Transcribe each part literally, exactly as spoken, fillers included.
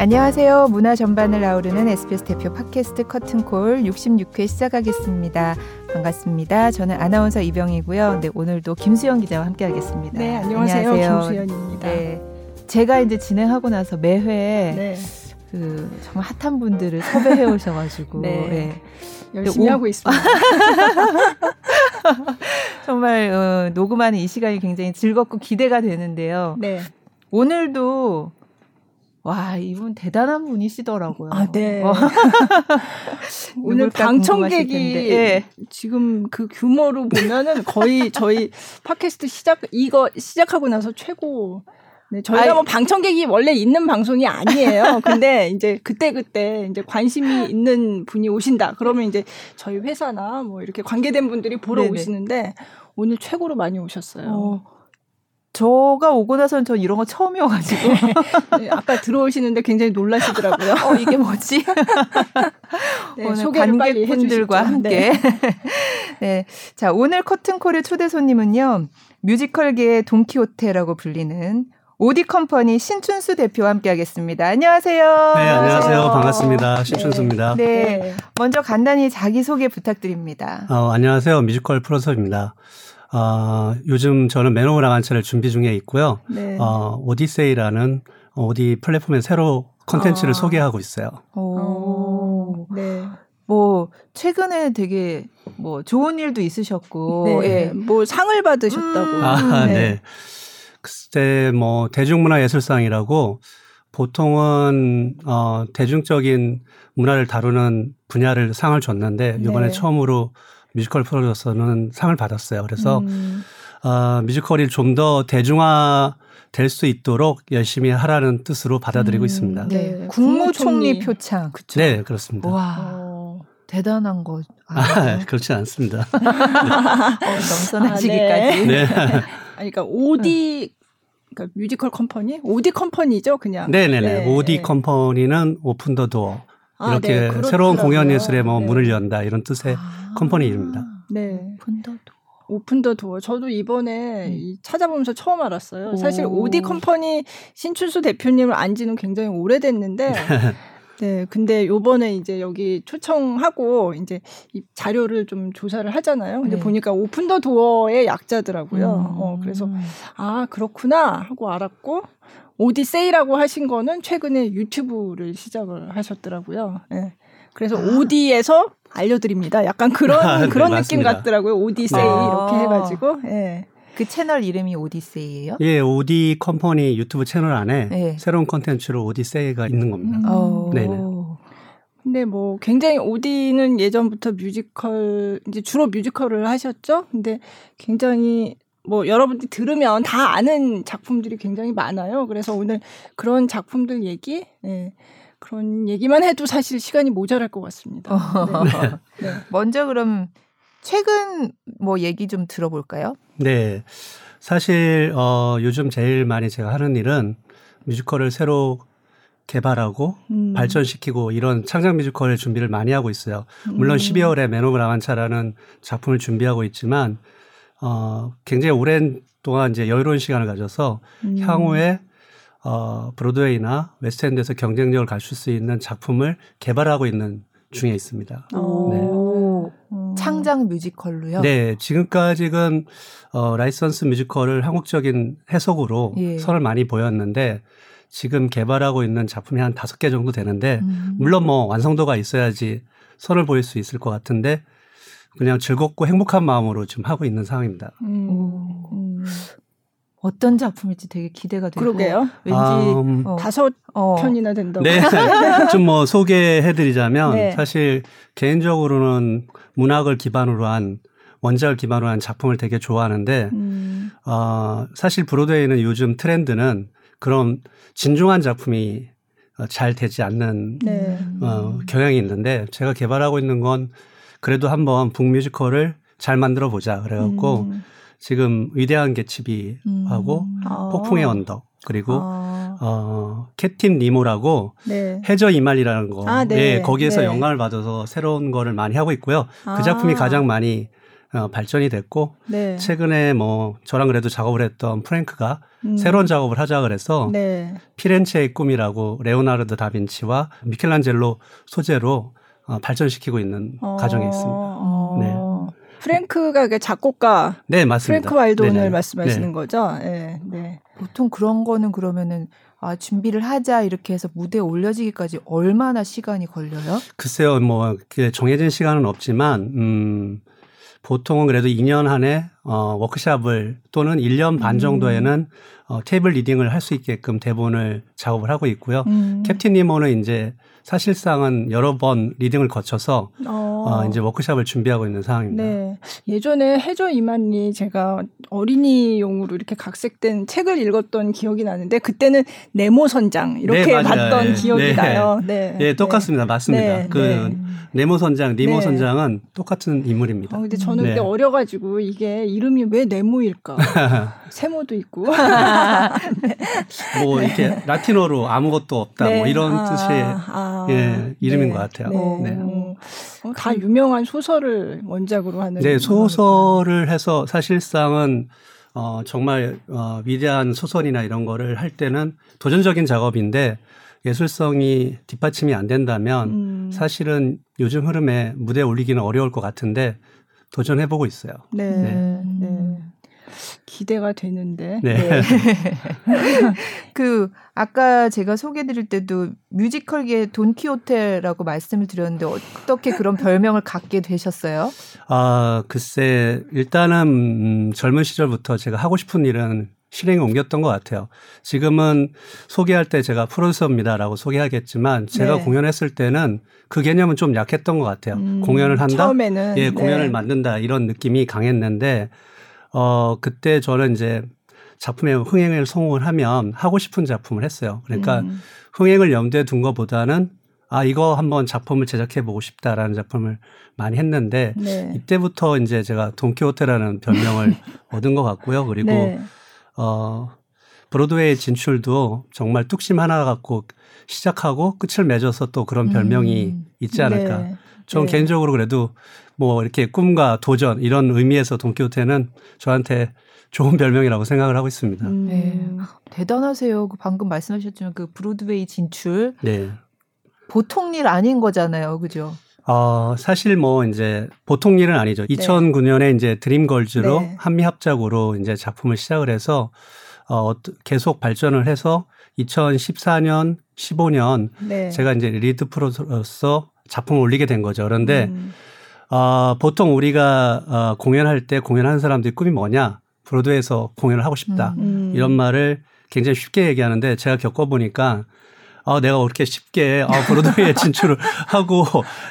안녕하세요. 문화 전반을 아우르는 에스비에스 대표 팟캐스트 커튼콜 육십육 회 시작하겠습니다. 반갑습니다. 저는 아나운서 이병이고요. 네, 오늘도 김수연 기자와 함께하겠습니다. 네, 안녕하세요. 안녕하세요. 김수연입니다. 네, 제가 이제 진행하고 나서 매회에 네. 그 정말 핫한 분들을 섭외해 오셔가지고 네. 네. 열심히 오... 하고 있습니다. 정말 어, 녹음하는 이 시간이 굉장히 즐겁고 기대가 되는데요. 네. 오늘도 와, 이분 대단한 분이시더라고요. 아, 네. 어. 오늘 방청객이 네. 지금 그 규모로 보면은 거의 저희 팟캐스트 시작 이거 시작하고 나서 최고. 네, 저희가 뭐 방청객이 원래 있는 방송이 아니에요. 근데 이제 그때그때 이제 관심이 있는 분이 오신다. 그러면 이제 저희 회사나 뭐 이렇게 관계된 분들이 보러 네네. 오시는데 오늘 최고로 많이 오셨어요. 어, 저가 오고 나서는 전 이런 거 처음이어가지고. 네, 아까 들어오시는데 굉장히 놀라시더라고요. 어, 이게 뭐지? 네, 오늘 소개를 빨리 관객분들과 함께. 네. 네. 자, 오늘 커튼콜의 초대 손님은요. 뮤지컬계의 돈키호테라고 불리는 오디 컴퍼니 신춘수 대표와 함께하겠습니다. 안녕하세요. 네, 안녕하세요. 반갑습니다. 신춘수입니다. 네, 네. 먼저 간단히 자기 소개 부탁드립니다. 어, 안녕하세요. 뮤지컬 프로듀서입니다. 어, 요즘 저는 맨 오브 라만차를 준비 중에 있고요. 네. 어, 오디세이라는 오디 플랫폼의 새로 콘텐츠를 아. 소개하고 있어요. 오, 네. 뭐 최근에 되게 뭐 좋은 일도 있으셨고, 네, 예. 뭐 상을 받으셨다고. 음, 아, 네. 네. 그때 뭐 대중문화예술상이라고 보통은 어 대중적인 문화를 다루는 분야를 상을 줬는데 이번에 네. 처음으로 뮤지컬 프로듀서는 상을 받았어요. 그래서 음. 어, 뮤지컬이 좀 더 대중화 될 수 있도록 열심히 하라는 뜻으로 받아들이고 음. 있습니다. 네. 네. 국무총리 표창. 그쵸? 네, 그렇습니다. 와. 대단한 거. 아, 아, 그렇지 않습니다. 어, 넘선하시기까지. 아, 네. 네. 아니, 그러니까 오디 그러니까 뮤지컬 컴퍼니? 오디 컴퍼니죠, 그냥. 네네네. 네. 오디 컴퍼니는 오픈 더 도어. 아, 이렇게 네, 새로운 공연 예술에 뭐 네. 문을 연다 이런 뜻의 아, 컴퍼니 이름입니다. 네. 오픈 더 도어. 오픈 더 도어. 저도 이번에 음. 찾아보면서 처음 알았어요. 오. 사실 오디 컴퍼니 신춘수 대표님을 안 지는 굉장히 오래됐는데 네, 근데 요번에 이제 여기 초청하고 이제 이 자료를 좀 조사를 하잖아요. 근데 네. 보니까 오픈 더 도어의 약자더라고요. 음. 어, 그래서 아, 그렇구나 하고 알았고 오디세이라고 하신 거는 최근에 유튜브를 시작을 하셨더라고요. 네. 그래서 아. 오디에서 알려드립니다. 약간 그런 아, 네, 그런 맞습니다. 느낌 같더라고요. 오디세이 아. 이렇게 해가지고. 네. 그 채널 이름이 오디세이예요? 예, 오디 컴퍼니 유튜브 채널 안에 네. 새로운 콘텐츠로 오디세이가 있는 겁니다. 음. 네네. 근데 뭐 굉장히 오디는 예전부터 뮤지컬 이제 주로 뮤지컬을 하셨죠? 근데 굉장히 뭐 여러분들이 들으면 다 아는 작품들이 굉장히 많아요. 그래서 오늘 그런 작품들 얘기, 네. 그런 얘기만 해도 사실 시간이 모자랄 것 같습니다. 어. 네. 네. 네. 먼저 그럼. 최근 뭐 얘기 좀 들어볼까요? 네. 사실 어, 요즘 제일 많이 제가 하는 일은 뮤지컬을 새로 개발하고 음. 발전시키고 이런 창작 뮤지컬 준비를 많이 하고 있어요. 물론 음. 십이월에 맨 오브 라만차라는 작품을 준비하고 있지만 어, 굉장히 오랜 동안 이제 여유로운 시간을 가져서 음. 향후에 어, 브로드웨이나 웨스트엔드에서 경쟁력을 갖출 수 있는 작품을 개발하고 있는 중에 있습니다. 창작 뮤지컬로요? 네. 지금까지는 어, 라이선스 뮤지컬을 한국적인 해석으로 예. 선을 많이 보였는데 지금 개발하고 있는 작품이 한 다섯 개 정도 되는데 음. 물론 뭐 완성도가 있어야지 선을 보일 수 있을 것 같은데 그냥 즐겁고 행복한 마음으로 지금 하고 있는 상황입니다. 음. 음. 어떤 작품일지 되게 기대가 되고 그러게요. 왠지 다섯 아, 음, 편이나 된다고. 네. 좀 뭐 소개해드리자면 네. 사실 개인적으로는 문학을 기반으로 한 원작을 기반으로 한 작품을 되게 좋아하는데 음. 어, 사실 브로드웨이는 요즘 트렌드는 그런 진중한 작품이 잘 되지 않는 네. 어, 경향이 있는데 제가 개발하고 있는 건 그래도 한번 북뮤지컬을 잘 만들어보자 그래갖고 음. 지금 위대한 개츠비 음. 하고 아. 폭풍의 언덕 그리고 아. 어, 캣틴 니모라고 네. 해저 이만리라는 거 아, 네. 예, 거기에서 네. 영감을 받아서 새로운 거를 많이 하고 있고요. 그 작품이 아. 가장 많이 어, 발전이 됐고 네. 최근에 뭐 저랑 그래도 작업을 했던 프랭크가 음. 새로운 작업을 하자 그래서 네. 피렌체의 꿈이라고 레오나르도 다빈치와 미켈란젤로 소재로 어, 발전시키고 있는 어. 과정에 있습니다. 어. 네. 프랭크가 작곡가 네, 맞습니다. 프랭크 와일드혼을 말씀하시는 네. 거죠? 네, 네. 보통 그런 거는 그러면은 아, 준비를 하자 이렇게 해서 무대에 올려지기까지 얼마나 시간이 걸려요? 글쎄요. 뭐 정해진 시간은 없지만 음, 보통은 그래도 이 년 한 해 어, 워크샵을 또는 일 년 반 정도에는 어, 테이블 리딩을 할 수 있게끔 대본을 작업을 하고 있고요. 음. 캡틴 니모는 이제 사실상은 여러 번 리딩을 거쳐서 어. 어, 이제 워크숍을 준비하고 있는 상황입니다. 네. 예전에 해저 이만리 제가 어린이용으로 이렇게 각색된 책을 읽었던 기억이 나는데 그때는 네모선장 이렇게 네, 봤던 네. 기억이 네. 나요. 네. 네, 똑같습니다. 맞습니다. 네. 그 네. 네모선장, 니모선장은 네. 똑같은 인물입니다. 어, 근데 저는 네. 그때 어려가지고 이게 이름이 왜 네모일까? 세모도 있고. 네. 뭐 이렇게 라틴어로 아무것도 없다 네. 뭐 이런 아, 뜻의 아, 예, 이름인 네. 것 같아요. 네. 네. 네. 어, 다 유명한 소설을 원작으로 하는. 네, 소설을 거니까. 해서 사실상은 어, 정말 어, 위대한 소설이나 이런 거를 할 때는 도전적인 작업인데 예술성이 뒷받침이 안 된다면 음. 사실은 요즘 흐름에 무대에 올리기는 어려울 것 같은데 도전해보고 있어요. 네. 네. 네. 기대가 되는데. 네. 네. 그 아까 제가 소개드릴 때도 뮤지컬계의 돈키호테라고 말씀을 드렸는데 어떻게 그런 별명을 갖게 되셨어요? 아 글쎄 일단은 음, 젊은 시절부터 제가 하고 싶은 일은 실행에 옮겼던 것 같아요. 지금은 소개할 때 제가 프로듀서입니다라고 소개하겠지만 제가 네. 공연했을 때는 그 개념은 좀 약했던 것 같아요. 음, 공연을 한다? 처음에는. 예, 공연을 네. 만든다 이런 느낌이 강했는데 어, 그때 저는 이제 작품의 흥행을 성공을 하면 하고 싶은 작품을 했어요. 그러니까 음. 흥행을 염두에 둔 것보다는 아, 이거 한번 작품을 제작해보고 싶다라는 작품을 많이 했는데 네. 이때부터 이제 제가 돈키호테라는 별명을 얻은 것 같고요. 그리고 네. 어, 브로드웨이 진출도 정말 뚝심 하나 갖고 시작하고 끝을 맺어서 또 그런 별명이 음. 있지 않을까. 네. 전 네. 개인적으로 그래도 뭐 이렇게 꿈과 도전 이런 의미에서 돈키호테는 저한테 좋은 별명이라고 생각을 하고 있습니다. 음. 네. 대단하세요. 방금 말씀하셨지만 그 브로드웨이 진출 네. 보통 일 아닌 거잖아요, 그죠? 어, 사실 뭐 이제 보통 일은 아니죠. 네. 이천구 년에 이제 드림걸즈로 네. 한미 합작으로 이제 작품을 시작을 해서 어, 계속 발전을 해서 이천십사 년, 십오 년 네. 제가 이제 리드 프로로서 작품을 올리게 된 거죠. 그런데 음. 어, 보통 우리가 어, 공연할 때 공연하는 사람들이 꿈이 뭐냐? 브로드웨이에서 공연을 하고 싶다. 음. 이런 말을 굉장히 쉽게 얘기하는데 제가 겪어보니까 아, 내가 그렇게 쉽게 아, 브로드웨이에 진출을 하고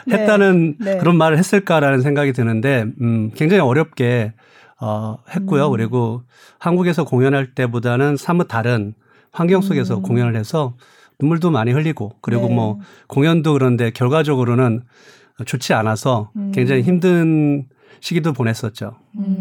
네, 했다는 네. 그런 말을 했을까라는 생각이 드는데 음, 굉장히 어렵게 어, 했고요. 음. 그리고 한국에서 공연할 때보다는 사뭇 다른 환경 속에서 음. 공연을 해서 눈물도 많이 흘리고 그리고 네. 뭐 공연도 그런데 결과적으로는 좋지 않아서 음. 굉장히 힘든 시기도 보냈었죠. 음.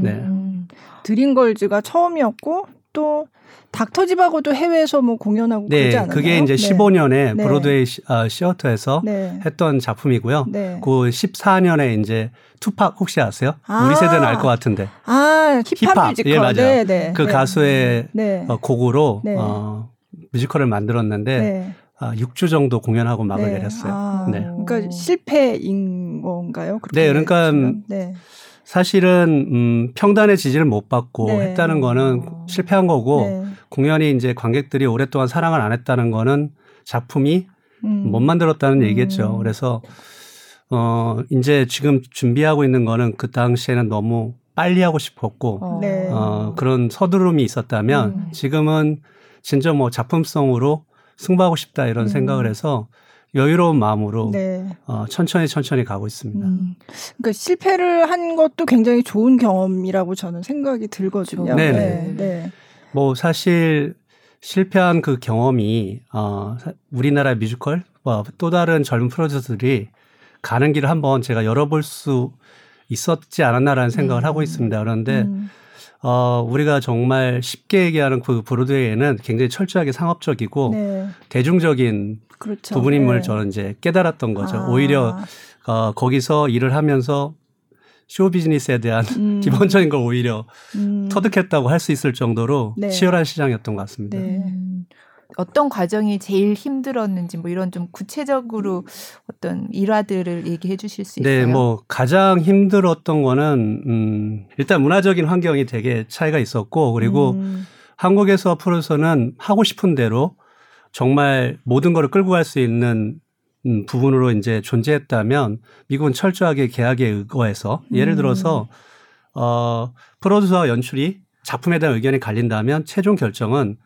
네. 드림걸즈가 처음이었고 또 닥터집하고도 해외에서 뭐 공연하고 네, 그러지 않았나요? 그게 이제 네. 십오 년에 네. 브로드웨이 시, 어, 시어터에서 네. 했던 작품이고요. 네. 그 십사 년에 이제 투팍 혹시 아세요? 아~ 우리 세대는 알 것 같은데. 아, 힙합, 힙합 뮤지컬. 예, 맞아요. 네, 네. 그 네. 가수의 네. 어, 곡으로 네. 어, 뮤지컬을 만들었는데 네. 아, 육 주 정도 공연하고 막을 네. 내렸어요. 아, 네. 그러니까 실패인 건가요? 그렇게 네, 그러니까 네. 사실은 음, 평단의 지지를 못 받고 네. 했다는 거는 어. 실패한 거고 네. 공연이 이제 관객들이 오랫동안 사랑을 안 했다는 거는 작품이 음. 못 만들었다는 얘기겠죠. 음. 그래서 어, 이제 지금 준비하고 있는 거는 그 당시에는 너무 빨리 하고 싶었고 어. 네. 어, 그런 서두름이 있었다면 음. 지금은 진짜 뭐 작품성으로 승부하고 싶다 이런 음. 생각을 해서 여유로운 마음으로 네. 어, 천천히 천천히 가고 있습니다. 음. 그러니까 실패를 한 것도 굉장히 좋은 경험이라고 저는 생각이 들거든요. 네. 네. 네. 뭐 사실 실패한 그 경험이 어, 우리나라 뮤지컬 뭐 또 다른 젊은 프로듀서들이 가는 길을 한번 제가 열어볼 수 있었지 않았나라는 생각을 음. 하고 있습니다. 그런데 음. 어, 우리가 정말 쉽게 얘기하는 그 브로드웨이에는 굉장히 철저하게 상업적이고 네. 대중적인 그렇죠. 부분임을 네. 저는 이제 깨달았던 거죠. 아. 오히려 어, 거기서 일을 하면서 쇼비즈니스에 대한 음. 기본적인 걸 오히려 음. 터득했다고 할 수 있을 정도로 네. 치열한 시장이었던 것 같습니다. 네. 어떤 과정이 제일 힘들었는지 뭐 이런 좀 구체적으로 어떤 일화들을 얘기해 주실 수 있어요? 네, 뭐 가장 힘들었던 거는 음, 일단 문화적인 환경이 되게 차이가 있었고 그리고 음. 한국에서 앞으로서는 하고 싶은 대로 정말 모든 걸 끌고 갈 수 있는 음, 부분으로 이제 존재했다면 미국은 철저하게 계약에 의거해서 예를 들어서 어, 프로듀서와 연출이 작품에 대한 의견이 갈린다면 최종 결정은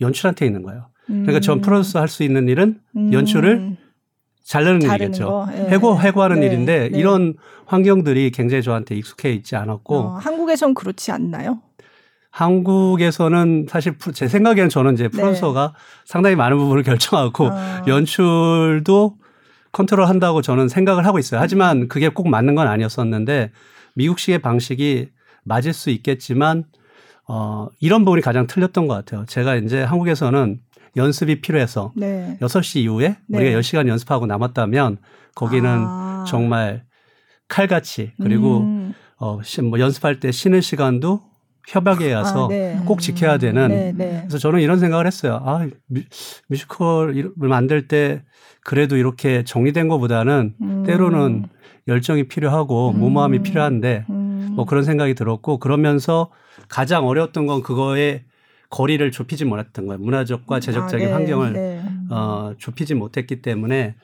연출한테 있는 거예요. 그러니까 음. 전 프로듀서 할 수 있는 일은 음. 연출을 자르는 일이겠죠. 네. 해고, 해고하는 네. 일인데 네. 이런 환경들이 굉장히 저한테 익숙해 있지 않았고 어, 한국에선 그렇지 않나요? 한국에서는 사실 제 생각에는 저는 이제 프로듀서가 네. 상당히 많은 부분을 결정하고 아. 연출도 컨트롤한다고 저는 생각을 하고 있어요. 하지만 그게 꼭 맞는 건 아니었었는데 미국식의 방식이 맞을 수 있겠지만 어, 이런 부분이 가장 틀렸던 것 같아요. 제가 이제 한국에서는 연습이 필요해서 네. 여섯 시 이후에 네. 우리가 열 시간 연습하고 남았다면 거기는 아. 정말 칼같이 그리고 음. 어, 뭐 연습할 때 쉬는 시간도 협약에 와서 아, 네. 꼭 지켜야 되는. 네, 네. 그래서 저는 이런 생각을 했어요. 아, 뮤, 뮤지컬을 만들 때 그래도 이렇게 정리된 것보다는 음. 때로는 열정이 필요하고 음. 몸마음이 필요한데 음. 뭐 그런 생각이 들었고 그러면서 가장 어려웠던 건 그거에 거리를 좁히지 못했던 거예요. 문화적과 제적적인 아, 네, 환경을 네. 어, 좁히지 못했기 때문에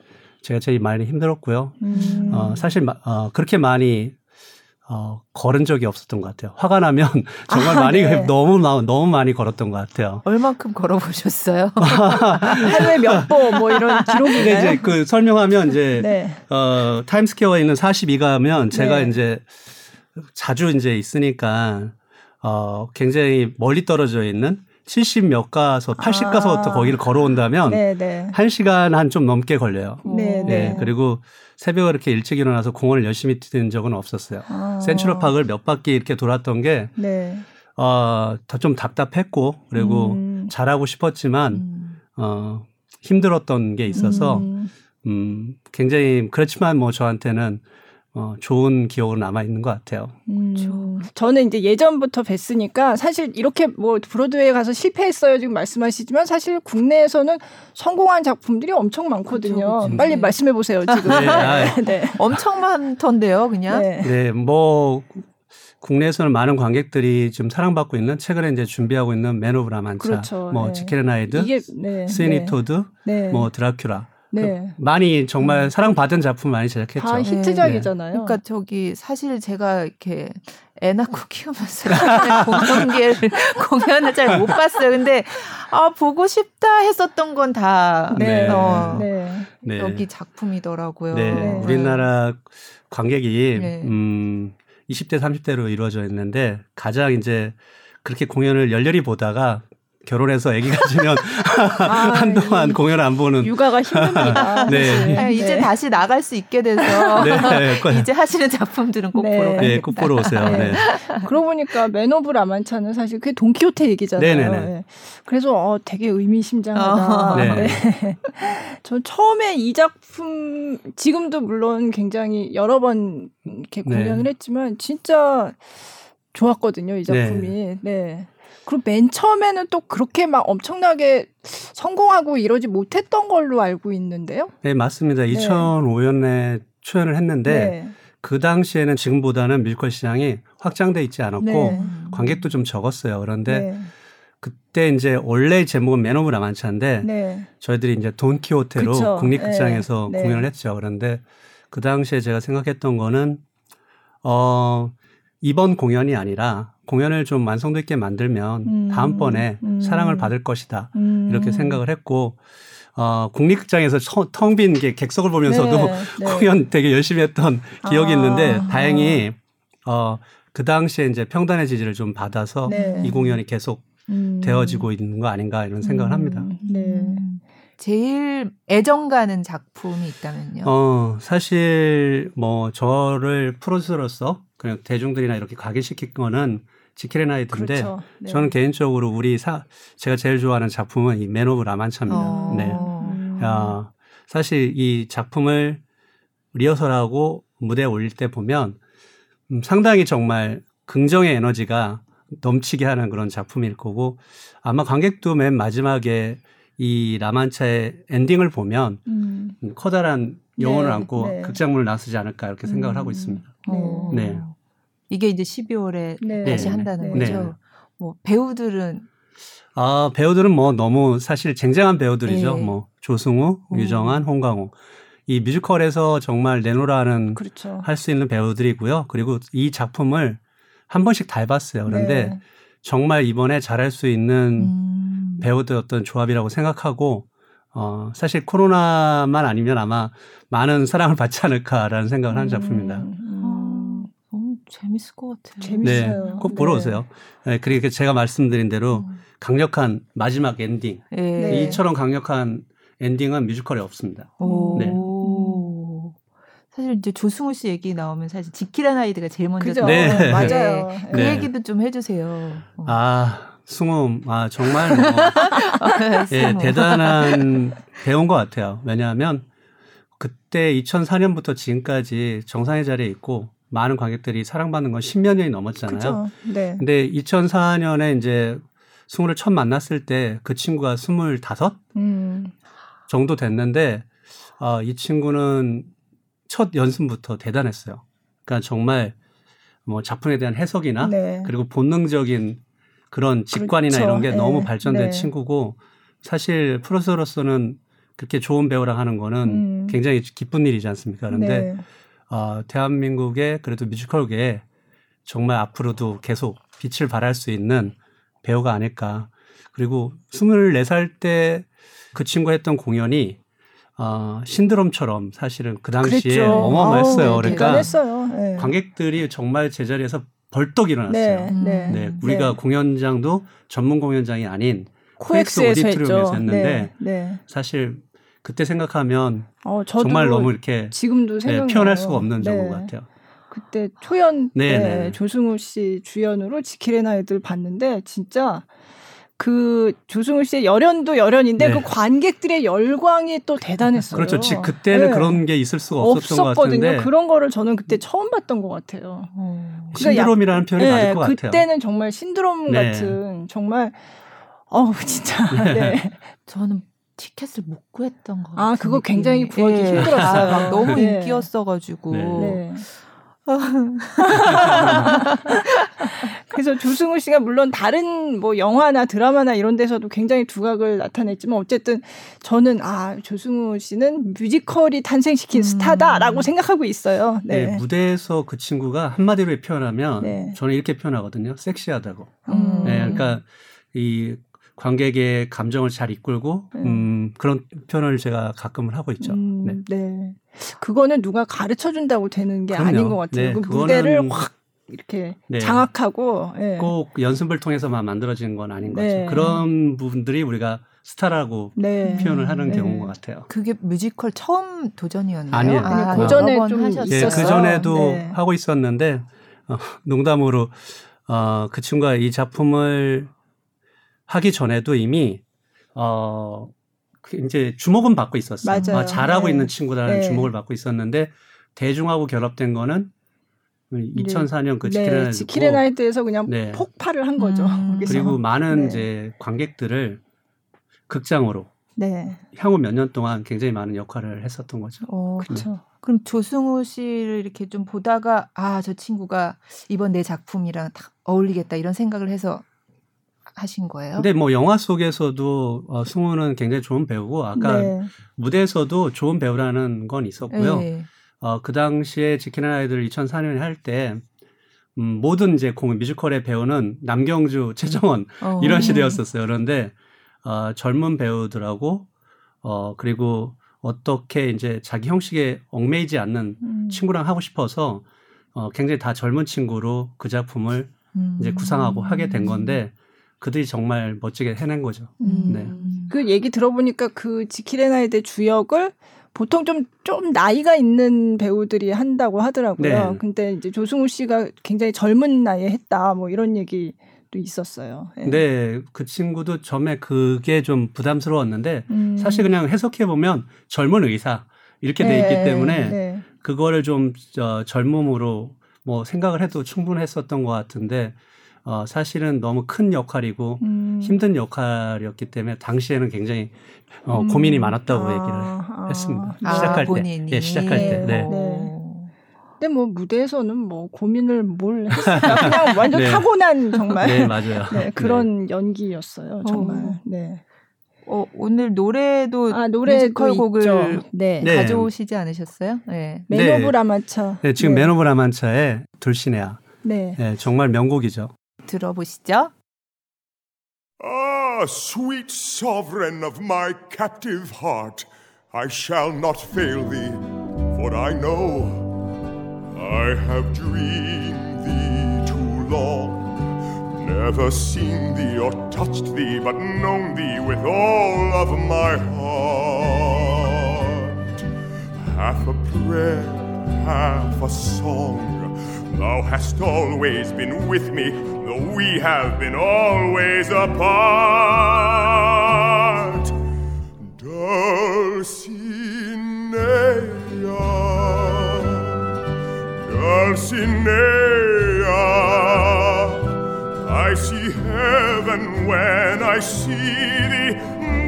제가 제일 많이 힘들었고요. 음. 어, 사실 어, 그렇게 많이 어, 걸은 적이 없었던 것 같아요. 화가 나면 정말 아, 많이, 네. 너무, 너무 많이 걸었던 것 같아요. 얼만큼 걸어보셨어요? 하루에 몇 번, 뭐 이런 기록이. 네, 이제 그 설명하면 이제, 네. 어, 타임스퀘어에 있는 사십이 가면 제가 네. 이제 자주 이제 있으니까, 어, 굉장히 멀리 떨어져 있는 칠십 몇 가서 팔십 가서부터 아. 거기를 걸어온다면 네네. 한 시간 한 좀 넘게 걸려요. 네네. 네. 그리고 새벽에 이렇게 일찍 일어나서 공원을 열심히 뛰는 적은 없었어요. 아. 센트럴팍을 몇 바퀴 이렇게 돌았던 게 네. 어, 더 좀 답답했고 그리고 음. 잘하고 싶었지만 음. 어, 힘들었던 게 있어서 음. 음, 굉장히 그렇지만 뭐 저한테는 어, 좋은 기억으로 남아있는 것 같아요. 음, 저는 이제 예전부터 뵀으니까 사실 이렇게 뭐 브로드웨이 가서 실패했어요 지금 말씀하시지만 사실 국내에서는 성공한 작품들이 엄청 많거든요. 그렇죠, 그렇죠. 빨리 네. 말씀해 보세요 지금. 네, 아, 네. 엄청 많던데요 그냥. 네. 네, 뭐 국내에서는 많은 관객들이 지금 사랑받고 있는 최근에 이제 준비하고 있는 맨 오브 라만차, 그렇죠, 뭐 네. 지켈나이드, 네, 스위니토드, 네. 뭐 드라큘라. 네. 많이 정말 음. 사랑받은 작품 많이 제작했죠. 다 히트작이잖아요. 네. 그러니까 저기 사실 제가 이렇게 애 낳고 키우면서 공연을 공연을 잘 못 봤어요. 근데 아 보고 싶다 했었던 건 다 네. 어, 네. 네. 여기 작품이더라고요. 네. 네. 우리나라 관객이 네. 음, 이십 대 삼십 대로 이루어져 있는데 가장 이제 그렇게 공연을 열렬히 보다가 결혼해서 아기가 지면 아, 한동안 네. 공연 안 보는. 육아가 힘듭니다. 네. 네. 이제 네. 다시 나갈 수 있게 돼서 네. 네. 이제 하시는 작품들은 꼭 네. 보러 가야겠다. 네, 꼭 보러 오세요. 네. 네. 그러고 보니까 맨 오브 라만차는 사실 그게 돈키호테 얘기잖아요. 네. 네. 그래서 어, 되게 의미심장하다. 어. 네. 네. 전 처음에 이 작품 지금도 물론 굉장히 여러 번 이렇게 공연을 네. 했지만 진짜 좋았거든요. 이 작품이. 네. 네. 그리고 맨 처음에는 또 그렇게 막 엄청나게 성공하고 이러지 못했던 걸로 알고 있는데요. 네, 맞습니다. 네. 이천오 년에 초연을 했는데 네. 그 당시에는 지금보다는 뮤지컬 시장이 확장돼 있지 않았고 네. 관객도 좀 적었어요. 그런데 네. 그때 이제 원래 제목은 맨 오브 라만차인데 네. 저희들이 이제 돈키호테로 그쵸. 국립극장에서 네. 공연을 했죠. 그런데 그 당시에 제가 생각했던 거는 어, 이번 공연이 아니라 공연을 좀 완성도 있게 만들면 음, 다음번에 음, 사랑을 받을 것이다. 음. 이렇게 생각을 했고 어, 국립극장에서 텅 빈 객석을 보면서도 네, 네. 공연 되게 열심히 했던 기억이 아, 있는데 다행히 어, 그 당시에 이제 평단의 지지를 좀 받아서 네. 이 공연이 계속 음. 되어지고 있는 거 아닌가 이런 생각을 합니다. 음, 네. 제일 애정 가는 작품이 있다면요? 어, 사실 뭐 저를 프로듀서로서 그냥 대중들이나 이렇게 가게시킨 거는 지켈나이드인데 그렇죠. 네. 저는 개인적으로 우리 사, 제가 제일 좋아하는 작품은 이 맨 오브 라만차입니다. 어. 네. 야, 사실 이 작품을 리허설하고 무대에 올릴 때 보면 음, 상당히 정말 긍정의 에너지가 넘치게 하는 그런 작품일 거고, 아마 관객도 맨 마지막에 이 라만차의 엔딩을 보면 음. 커다란 영혼을 네, 안고 네. 극장문을 나서지 않을까 이렇게 생각을 음. 하고 있습니다. 오. 네. 이게 이제 십이월에 네. 다시 한다는 네. 거죠. 네. 뭐 배우들은 아 배우들은 뭐 너무 사실 쟁쟁한 배우들이죠. 네. 뭐 조승우, 오. 유정한, 홍강호 이 뮤지컬에서 정말 내놓으라는 그렇죠. 할 수 있는 배우들이고요. 그리고 이 작품을 한 번씩 다 해봤어요. 그런데 네. 정말 이번에 잘할 수 있는 음. 배우들 어떤 조합이라고 생각하고 어, 사실 코로나만 아니면 아마 많은 사랑을 받지 않을까라는 생각을 음. 하는 작품입니다. 음. 너무 재밌을 것 같아요. 재밌어요. 네, 꼭 보러 네. 오세요. 네, 그리고 제가 말씀드린 대로 음. 강력한 마지막 엔딩. 네. 이처럼 강력한 엔딩은 뮤지컬에 없습니다. 오. 네. 사실 이제 조승우 씨 얘기 나오면 사실 지켈나이드가 제일 먼저 그죠? 네. 맞아요. 네. 그 네. 얘기도 좀 해주세요. 어. 아 승우, 아 정말 뭐, 예, 대단한 배우인 것 같아요. 왜냐하면 그때 이천사 년부터 지금까지 정상의 자리에 있고 많은 관객들이 사랑받는 건 십몇 년이 넘었잖아요. 그죠? 네. 근데 이천사 년에 이제 승우를 처음 만났을 때 그 친구가 스물다섯 음. 정도 됐는데 어, 이 친구는 첫 연습부터 대단했어요. 그러니까 정말 뭐 작품에 대한 해석이나 네. 그리고 본능적인 그런 직관이나 그렇죠. 이런 게 네. 너무 발전된 네. 친구고 사실 프로듀서로서는 그렇게 좋은 배우랑 하는 거는 음. 굉장히 기쁜 일이지 않습니까? 그런데 네. 어, 대한민국의 그래도 뮤지컬계에 정말 앞으로도 계속 빛을 발할 수 있는 배우가 아닐까. 그리고 스물네 살 때 그 친구가 했던 공연이 어, 신드롬처럼 사실은 그 당시에 그랬죠. 어마어마했어요. 아우, 네, 그러니까 네. 관객들이 정말 제자리에서 벌떡 일어났어요. 네, 네, 네, 우리가 네. 공연장도 전문 공연장이 아닌 코엑스 오디토리움에서 했는데 네, 네. 사실 그때 생각하면 어, 정말 너무 이렇게 지금도 네, 표현할 수가 없는 네. 정도 같아요. 그때 초연 네, 네, 네. 조승우 씨 주연으로 지킬앤아이들 봤는데 진짜 그 조승우 씨의 열연도 열연인데 네. 그 관객들의 열광이 또 대단했어요. 그렇죠. 지, 그때는 네. 그런 게 있을 수가 없었던 것 같은데 그런 거를 저는 그때 처음 봤던 것 같아요. 음. 그러니까 신드롬이라는 약, 표현이 네, 맞을 것 그때는 같아요. 그때는 정말 신드롬 네. 같은 정말 어우 진짜 네. 네. 저는 티켓을 못 구했던 것 같아요. 아 그거 느낌. 굉장히 구하기 네. 힘들었어요. 막 너무 네. 인기였어가지고 네. 네. 그래서 조승우 씨가 물론 다른 뭐 영화나 드라마나 이런 데서도 굉장히 두각을 나타냈지만 어쨌든 저는 아 조승우 씨는 뮤지컬이 탄생시킨 음. 스타다라고 생각하고 있어요. 네. 네, 무대에서 그 친구가 한마디로 표현하면 네. 저는 이렇게 표현하거든요. 섹시하다고. 음. 네, 그러니까 이 관객의 감정을 잘 이끌고 네. 음, 그런 표현을 제가 가끔은 하고 있죠. 음, 네. 네, 그거는 누가 가르쳐준다고 되는 게 그럼요. 아닌 것 같아요. 네, 그 무대를 확 이렇게 네. 장악하고 네. 꼭 연습을 통해서만 만들어지는 건 아닌 것 같아요. 네. 그런 부분들이 우리가 스타라고 네. 표현을 하는 네. 경우인 것 같아요. 그게 뮤지컬 처음 도전이었나요? 아니에요. 아, 그 전에 좀 하셨어요. 네, 그 전에도 네. 하고 있었는데 어, 농담으로 어, 그 친구가 이 작품을 하기 전에도 이미 어 이제 주목은 받고 있었어요. 맞아요. 아, 잘하고 네. 있는 친구라는 네. 주목을 받고 있었는데 대중하고 결합된 거는 이천사 년 그 네. 지킬앤아이드에서 그냥 네. 폭발을 한 거죠. 음. 그리고 많은 네. 이제 관객들을 극장으로 네. 향후 몇 년 동안 굉장히 많은 역할을 했었던 거죠. 어, 그렇죠. 네. 그럼 조승우 씨를 이렇게 좀 보다가 아, 저 친구가 이번 내 작품이랑 딱 어울리겠다 이런 생각을 해서 하신 거예요? 근데 뭐 영화 속에서도 어, 승우는 굉장히 좋은 배우고 아까 네. 무대에서도 좋은 배우라는 건 있었고요. 네. 어, 그 당시에 지킬앤아이들 이천사 년에 할 때 음, 모든 이제 공연 뮤지컬의 배우는 남경주, 최정원 어. 이런 시대였었어요. 그런데 어, 젊은 배우들하고 어, 그리고 어떻게 이제 자기 형식에 얽매이지 않는 음. 친구랑 하고 싶어서 어, 굉장히 다 젊은 친구로 그 작품을 음. 이제 구상하고 하게 된 건데. 그들이 정말 멋지게 해낸 거죠. 음. 네. 그 얘기 들어보니까 그 지킬앤아이드 주역을 보통 좀, 좀 나이가 있는 배우들이 한다고 하더라고요. 네. 근데 이제 조승우 씨가 굉장히 젊은 나이에 했다, 뭐 이런 얘기도 있었어요. 네. 네, 그 친구도 처음에 그게 좀 부담스러웠는데 음. 사실 그냥 해석해 보면 젊은 의사 이렇게 돼 네. 있기 때문에 네. 그거를 좀 저, 젊음으로 뭐 생각을 해도 충분했었던 것 같은데 어, 사실은 너무 큰 역할이고 음. 힘든 역할이었기 때문에 당시에는 굉장히 어, 음. 고민이 많았다고 아, 얘기를 아, 했습니다. 시작할 아, 때, 네, 시작할 네. 때. 네. 네. 근데 뭐 무대에서는 뭐 고민을 뭘 했어요? 그냥 완전 네. 타고난 정말 네, 맞아요. 네, 그런 네. 연기였어요, 정말. 어. 네. 어, 오늘 노래도 아, 뮤지컬곡을 네. 네. 가져오시지 않으셨어요? 네. 맨 네. 오브 라만차. 네, 지금 네. 맨 오브 라만차의 돌시네아. 네. 네, 정말 명곡이죠. 들어보시죠. Ah, sweet sovereign of my captive heart, I shall not fail thee, for I know I have dreamed thee too long. Never seen thee or touched thee, but known thee with all of my heart. Half a prayer, half a song, thou hast always been with me, though we have been always apart. Dulcinea, Dulcinea, I see heaven when I see thee,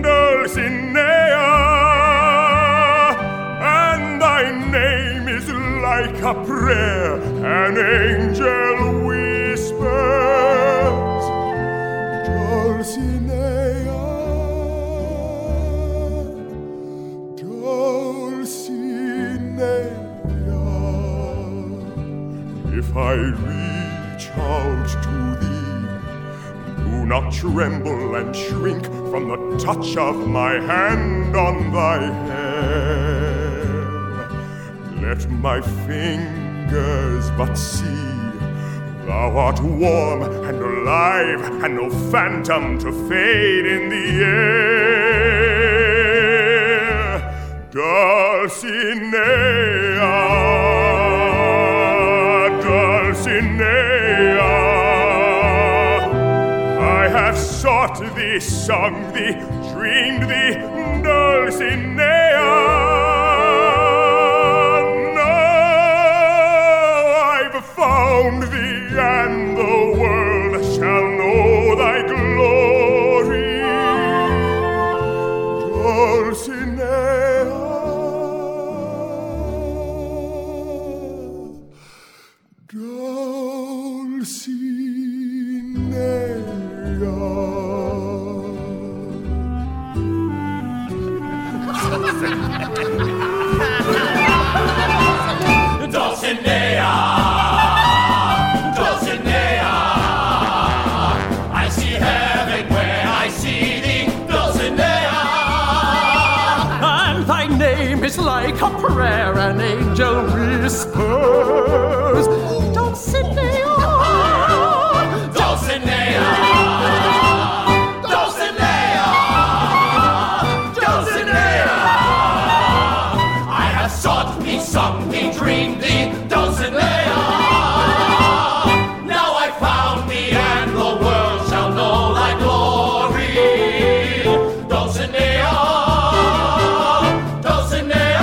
Dulcinea, and thy name is like a prayer, an angel whispers, Dulcinea, Dulcinea, if I reach out to thee, do not tremble and shrink from the touch of my hand on thy hair. Let my fingers but see, thou art warm and alive, and no phantom to fade in the air. Dulcinea, Dulcinea, sought thee, sung thee, dreamed thee, Dulcinea. Now I've found thee, and the world shall know thy glory, Dulcinea, Dulcinea. Dulcinea, Dulcinea, I see heaven where I see thee, Dulcinea, and thy name is like a prayer an angel whispers, Dulcinea, Dulcinea. Sung thee, dreamed thee, Dulcinea. Now I found thee, and the world shall know thy glory, Dulcinea, Dulcinea.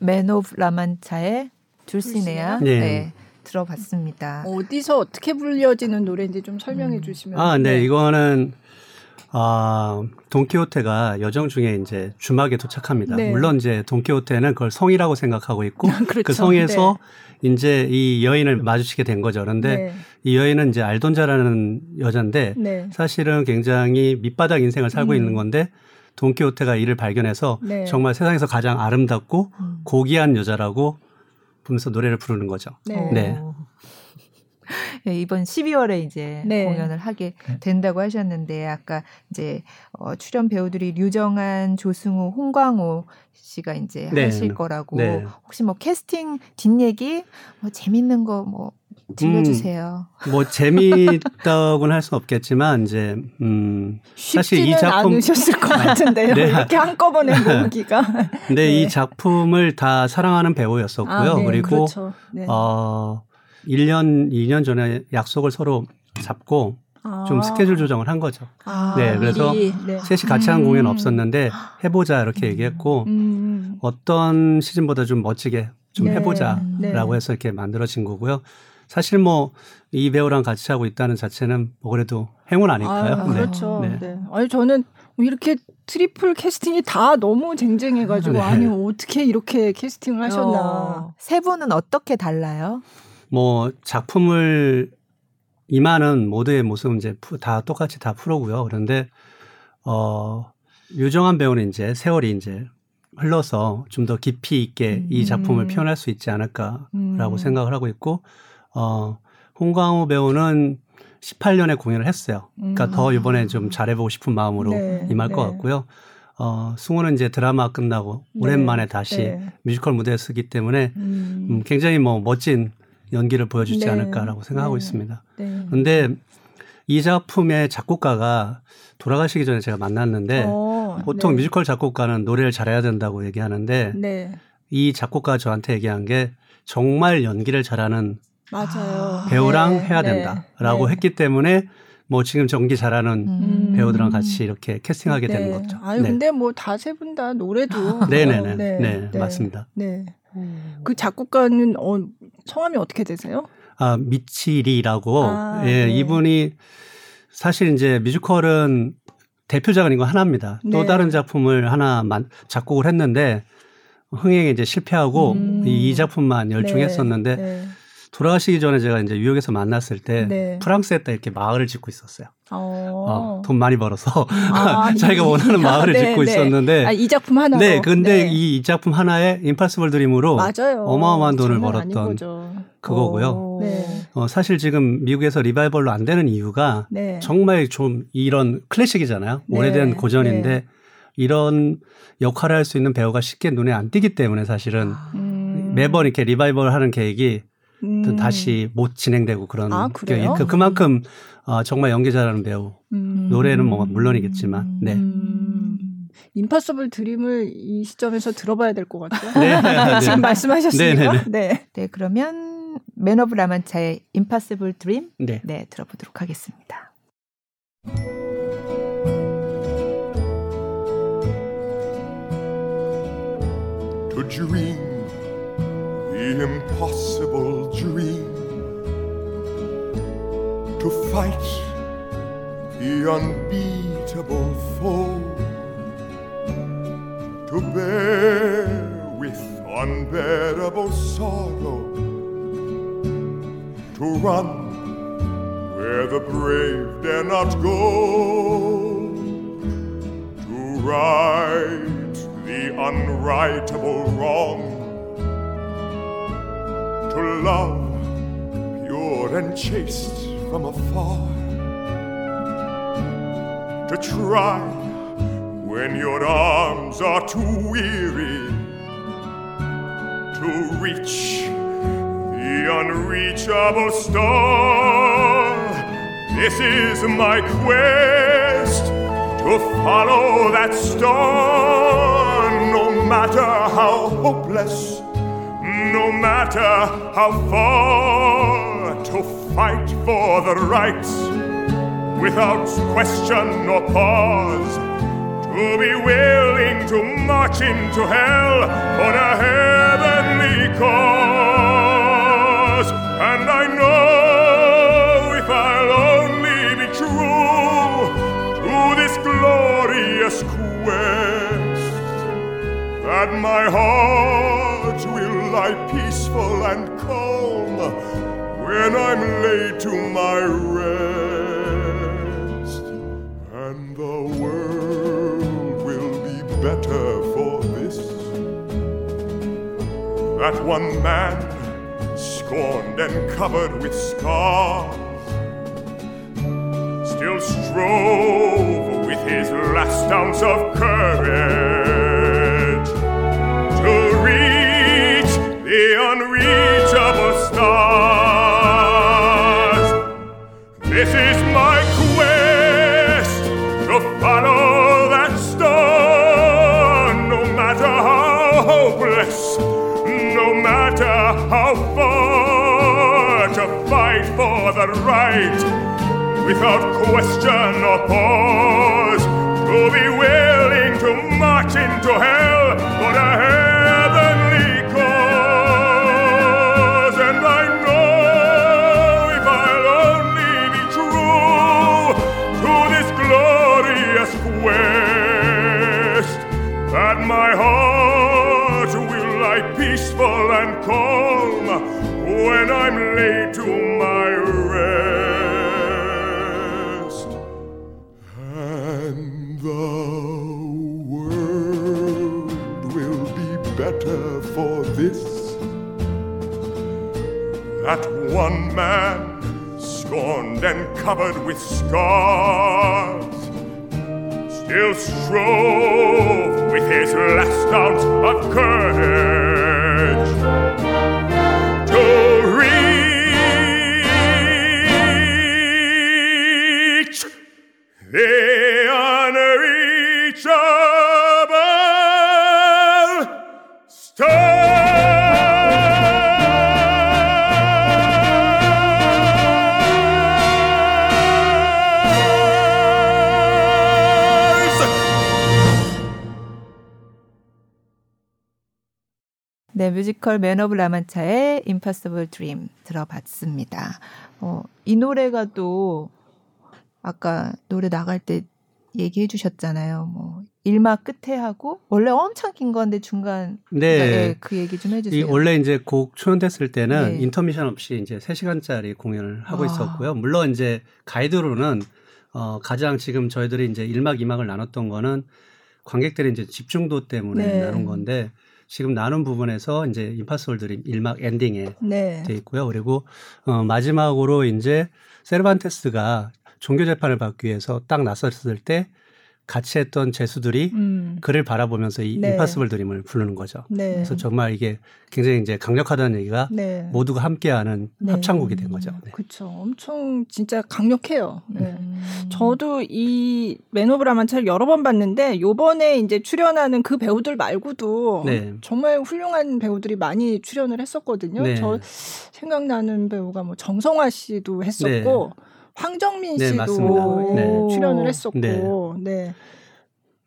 맨 오브 라만차의 돌시네아. 네. 네. 들어봤습니다. 어디서 어떻게 불려지는 노래인지 좀 설명해 음. 주시면. 아, 네, 네. 이거는. 아, 돈키호테가 여정 중에 이제 주막에 도착합니다. 네. 물론 이제 돈키호테는 그걸 성이라고 생각하고 있고 그렇죠. 그 성에서 네. 이제 이 여인을 마주치게 된 거죠. 그런데 네. 이 여인은 이제 알돈자라는 여잔데 네. 사실은 굉장히 밑바닥 인생을 살고 음. 있는 건데 돈키호테가 이를 발견해서 네. 정말 세상에서 가장 아름답고 음. 고귀한 여자라고 보면서 노래를 부르는 거죠. 네. 네. 네, 이번 십이월에 이제 네. 공연을 하게 된다고 하셨는데 아까 이제 어, 출연 배우들이 유정한, 조승우, 홍강호 씨가 이제 네. 하실 거라고 네. 혹시 뭐 캐스팅 뒷얘기 뭐 재밌는 거 뭐 들려주세요. 음, 뭐 재미있다고는 할 수 없겠지만 이제 음, 사실 이 작품 않으셨을 것 같은데요. 네. 이렇게 한꺼번에 보기가. 근데 네. 이 작품을 다 사랑하는 배우였었고요. 아, 네. 그리고 그렇죠. 네. 어. 일 년, 이 년 전에 약속을 서로 잡고 아. 좀 스케줄 조정을 한 거죠. 아, 네, 그래서 미리, 네. 셋이 같이 한 음. 공연 없었는데 해보자 이렇게 얘기했고 음. 어떤 시즌보다 좀 멋지게 좀 네. 해보자라고 네. 해서 이렇게 만들어진 거고요. 사실 뭐 이 배우랑 같이 하고 있다는 자체는 뭐 그래도 행운 아닐까요? 아, 그렇죠. 네. 네. 아니 저는 이렇게 트리플 캐스팅이 다 너무 쟁쟁해가지고 네. 아니 어떻게 이렇게 캐스팅을 하셨나? 어. 세 분은 어떻게 달라요? 뭐 작품을 이만은 모두의 모습은 이제 다 똑같이 다 프로고요. 그런데 어, 유정한 배우는 이제 세월이 이제 흘러서 좀 더 깊이 있게 음. 이 작품을 표현할 수 있지 않을까라고 음. 생각을 하고 있고. 어, 홍강호 배우는 십팔 년에 공연을 했어요. 그러니까 음. 더 이번에 좀 잘해보고 싶은 마음으로 네, 임할 네. 것 같고요. 어, 승우는 이제 드라마 끝나고 네, 오랜만에 다시 네. 뮤지컬 무대에 서기 때문에 음. 음, 굉장히 뭐 멋진 연기를 보여주지 네. 않을까라고 생각하고 네. 있습니다. 그런데 네. 이 작품의 작곡가가 돌아가시기 전에 제가 만났는데 오, 보통 네. 뮤지컬 작곡가는 노래를 잘해야 된다고 얘기하는데 네. 이 작곡가가 저한테 얘기한 게 정말 연기를 잘하는 맞아요. 배우랑 네, 해야 된다라고 네, 네. 했기 때문에 뭐 지금 연기 잘하는 음. 배우들랑 같이 이렇게 캐스팅하게 네. 되는 거죠. 아니 네. 근데 뭐 다 세 분 다 노래도 네네네 네, 네, 네 맞습니다. 네. 그 작곡가는 어, 성함이 어떻게 되세요? 아 미치 리라고 아, 예, 네. 이분이 사실 이제 뮤지컬은 대표작은 이거 하나입니다. 네. 또 다른 작품을 하나 만, 작곡을 했는데 흥행에 이제 실패하고 음. 이, 이 작품만 열중했었는데. 네, 네. 돌아가시기 전에 제가 이제 뉴욕에서 만났을 때 네. 프랑스에다 이렇게 마을을 짓고 있었어요. 어, 돈 많이 벌어서 아, 자기가 원하는 이, 마을을 네, 짓고 네. 있었는데 아, 이 작품 하나로. 네, 근데 네. 이, 이 작품 하나에 임파서블 드림으로 맞아요. 어마어마한 돈을 벌었던 그거고요. 네. 어, 사실 지금 미국에서 리바이벌로 안 되는 이유가 네. 정말 좀 이런 클래식이잖아요. 네. 오래된 고전인데 네. 이런 역할을 할 수 있는 배우가 쉽게 눈에 안 띄기 때문에 사실은 음. 매번 이렇게 리바이벌 하는 계획이 음. 다시 못 진행되고 그런 아, 그래요? 그, 그만큼 어, 정말 연기 잘하는 배우 음. 노래는 뭐 물론이겠지만 네. 음. 임파서블 드림을 이 시점에서 들어봐야 될 것 같아요. 네. 지금 말씀하셨으니까 네. 네, 그러면 맨 오브 라만차의 임파서블 드림 네. 네, 들어보도록 하겠습니다. To dream The impossible dream To fight the unbeatable foe To bear with unbearable sorrow To run where the brave dare not go To right the unrightable wrong To love, pure and chaste from afar To try when your arms are too weary To reach the unreachable star This is my quest To follow that star No matter how hopeless No matter how far to fight for the right without question or pause to be willing to march into hell for a heavenly cause and I know if I'll only be true to this glorious quest that my heart lie peaceful and calm when I'm laid to my rest and the world will be better for this that one man scorned and covered with scars still strove with his last ounce of courage to reach The unreachable stars This is my quest To follow that star No matter how hopeless No matter how far To fight for the right without question or pause, to be willing to march into hell for a heavenly cause. And I know if I'll only be true to this glorious quest, that my heart will lie peaceful and calm when I'm laid to my rest. For this, that one man, scorned and covered with scars, still strove with his last ounce of courage to reach the unreachable. 네, 뮤지컬 맨 오브 라만차의 임파서블 드림 들어봤습니다. 어, 이 노래가 또 아까 노래 나갈 때 얘기해 주셨잖아요. 뭐 일 마 끝에 하고 원래 엄청 긴 건데 중간 네. 네, 그 얘기 좀 해주세요. 이 원래 이제 곡 초연됐을 때는 네. 인터미션 없이 이제 세 시간짜리 공연을 하고 아. 있었고요. 물론 이제 가이드로는 어, 가장 지금 저희들이 이제 일 막 이 막을 나눴던 거는 관객들의 이제 집중도 때문에 네. 나눈 건데 지금 나눈 부분에서 이제 임파서블 드림 일 막 엔딩에 네. 돼 있고요. 그리고 어, 마지막으로 이제 세르반테스가 종교 재판을 받기 위해서 딱 나섰을 때 같이 했던 제수들이 음. 그를 바라보면서 이 네. 임파서블 드림을 부르는 거죠. 네. 그래서 정말 이게 굉장히 이제 강력하다는 얘기가 네. 모두가 함께하는 네. 합창곡이 된 거죠. 네. 그렇죠. 엄청 진짜 강력해요. 네. 음. 저도 이 맨 오브 라만차를 여러 번 봤는데 이번에 이제 출연하는 그 배우들 말고도 네. 정말 훌륭한 배우들이 많이 출연을 했었거든요. 네. 저 생각나는 배우가 뭐 정성화 씨도 했었고. 네. 황정민 네, 씨도 네. 출연을 했었고, 네. 네.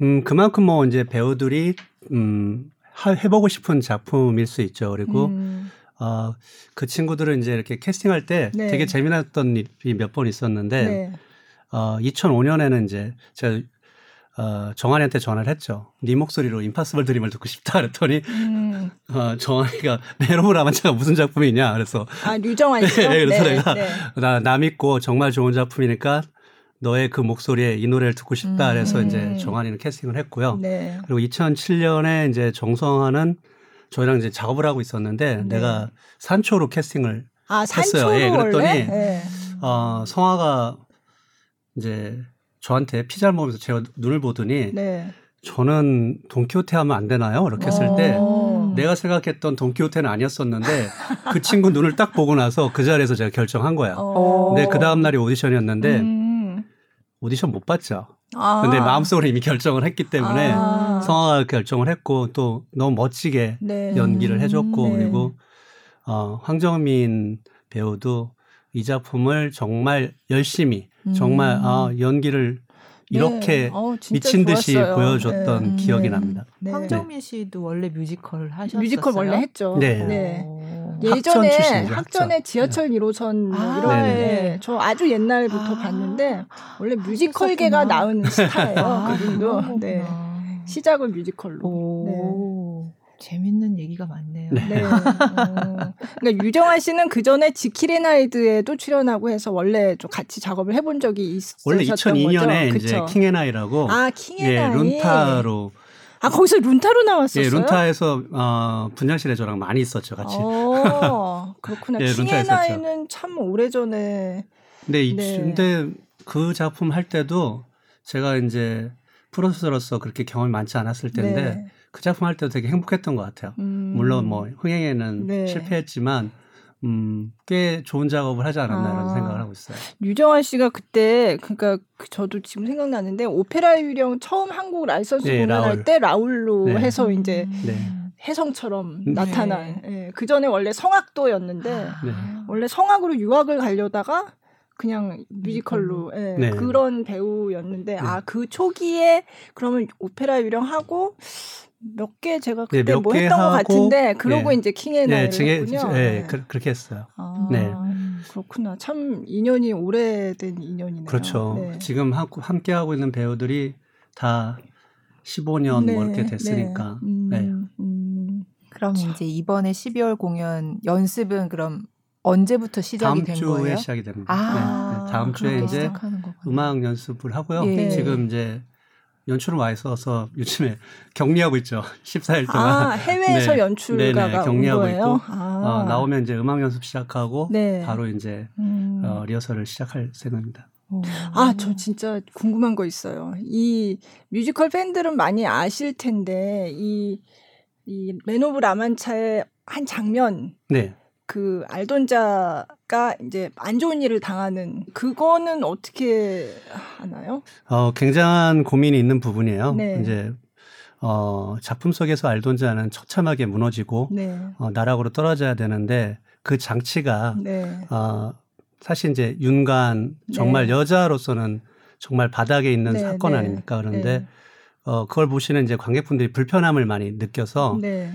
음, 그만큼 뭐 이제 배우들이 음, 하, 해보고 싶은 작품일 수 있죠. 그리고 음. 어, 그 친구들은 이제 이렇게 캐스팅할 때 네. 되게 재미났던 일이 몇 번 있었는데, 네. 어, 이천오 년에는 이제 제가 어, 정한이한테 전화를 했죠. 네 목소리로 임파서블 드림을 듣고 싶다 그랬더니 음. 어, 정한이가 맨 오브 라만차가 무슨 작품이냐 그래서 아 유정한 씨요? 네, 그래서 네, 내가 네. 나, 나 믿고 정말 좋은 작품이니까 너의 그 목소리에 이 노래를 듣고 싶다 그래서 음. 이제 정한이는 캐스팅을 했고요. 네. 그리고 이천칠 년에 이제 정성화는 저희랑 이제 작업을 하고 있었는데 네. 내가 산초로 캐스팅을 아, 했어요. 산초로 예, 그랬더니 네. 어, 성화가 이제 저한테 피자를 먹으면서 제가 눈을 보더니 네. 저는 돈키호테 하면 안 되나요? 이렇게 했을 때 내가 생각했던 돈키호테는 아니었었는데 그 친구 눈을 딱 보고 나서 그 자리에서 제가 결정한 거예요. 근데 그 다음 날이 오디션이었는데 음. 오디션 못 봤죠. 아. 근데 마음속으로 이미 결정을 했기 때문에 아. 성화가 결정을 했고 또 너무 멋지게 네. 연기를 해줬고 네. 그리고 어, 황정민 배우도 이 작품을 정말 열심히 정말 음. 아, 연기를 이렇게 네. 어, 미친 듯이 좋았어요. 보여줬던 네. 기억이 네. 납니다. 네. 황정민 씨도 원래 뮤지컬 하셨어요? 뮤지컬 원래 했죠. 네. 네. 예전에 출신이죠, 학전에 지하철 네. 일 호선 뭐 아, 이런데 저 아주 옛날부터 아, 봤는데 원래 뮤지컬계가 아, 나은 스타예요. 아, 그분도 네. 시작은 뮤지컬로. 재밌는 얘기가 많네요. 네. 네. 어. 그러니까 유정한 씨는 그 전에 지킬나이드에도 출연하고 해서 원래 좀 같이 작업을 해본 적이 있었던 원래 이천이 년에 거죠? 이제 킹 앤 아이라고 아, 킹 앤 아이. 예, 룬타로 아 거기서 룬타로 나왔었어요? 예, 룬타에서 어, 분장실에 저랑 많이 있었죠, 같이. 어, 그렇구나. 예, 킹 앤 아이는 참 오래 전에. 네, 네. 근데 그 작품 할 때도 제가 이제 프로듀서로서 그렇게 경험이 많지 않았을 텐데. 네. 그 작품 할 때도 되게 행복했던 것 같아요. 음. 물론 뭐 흥행에는 네. 실패했지만 음, 꽤 좋은 작업을 하지 않았나 아. 이런 생각을 하고 있어요. 유정환 씨가 그때 그러니까 저도 지금 생각나는데 오페라 유령 처음 한국 라이선스 네, 공연할 때 라울로 네. 해서 이제 네. 혜성처럼 네. 나타난 네. 그 전에 원래 성악도였는데 아. 네. 원래 성악으로 유학을 가려다가 그냥 뮤지컬로 예, 네. 그런 배우였는데 네. 아, 그 초기에 그러면 오페라 유령하고 몇 개 제가 그때 네, 뭐 했던 것 같은데 그러고 네. 이제 킹 앤 아이 했군요. 네, 네. 그, 그렇게 했어요. 아, 네. 그렇구나. 참 인연이 오래된 인연이네요. 그렇죠. 네. 지금 함께 하고 있는 배우들이 다 십오 년 네, 뭐 이렇게 됐으니까. 네. 음, 네. 음, 그럼 참. 이제 이번에 십이월 공연 연습은 그럼 언제부터 시작이 된 거예요? 다음 주에 시작이 됩니다. 아, 네. 다음 주에 이제 음악 연습을 하고요. 예. 지금 이제 연출을 많이 써서 요즘에 격리하고 있죠. 십사 일 동안. 아, 해외에서 네. 연출가가 네네, 격리하고 온 거예요? 있고 아. 어, 나오면 이제 음악 연습 시작하고 네. 바로 이제 음. 어, 리허설을 시작할 생각입니다. 아, 저 진짜 궁금한 거 있어요. 이 뮤지컬 팬들은 많이 아실 텐데 이 이 맨 오브 라만차의 한 장면. 네. 그 알돈자가 이제 안 좋은 일을 당하는 그거는 어떻게 하나요? 어, 굉장한 고민이 있는 부분이에요. 네. 이제 어, 작품 속에서 알돈자는 처참하게 무너지고 네. 어, 나락으로 떨어져야 되는데 그 장치가 네. 어, 사실 이제 윤간 정말 네. 여자로서는 정말 바닥에 있는 네, 사건 네. 아닙니까? 그런데 네. 어, 그걸 보시는 이제 관객분들이 불편함을 많이 느껴서. 네.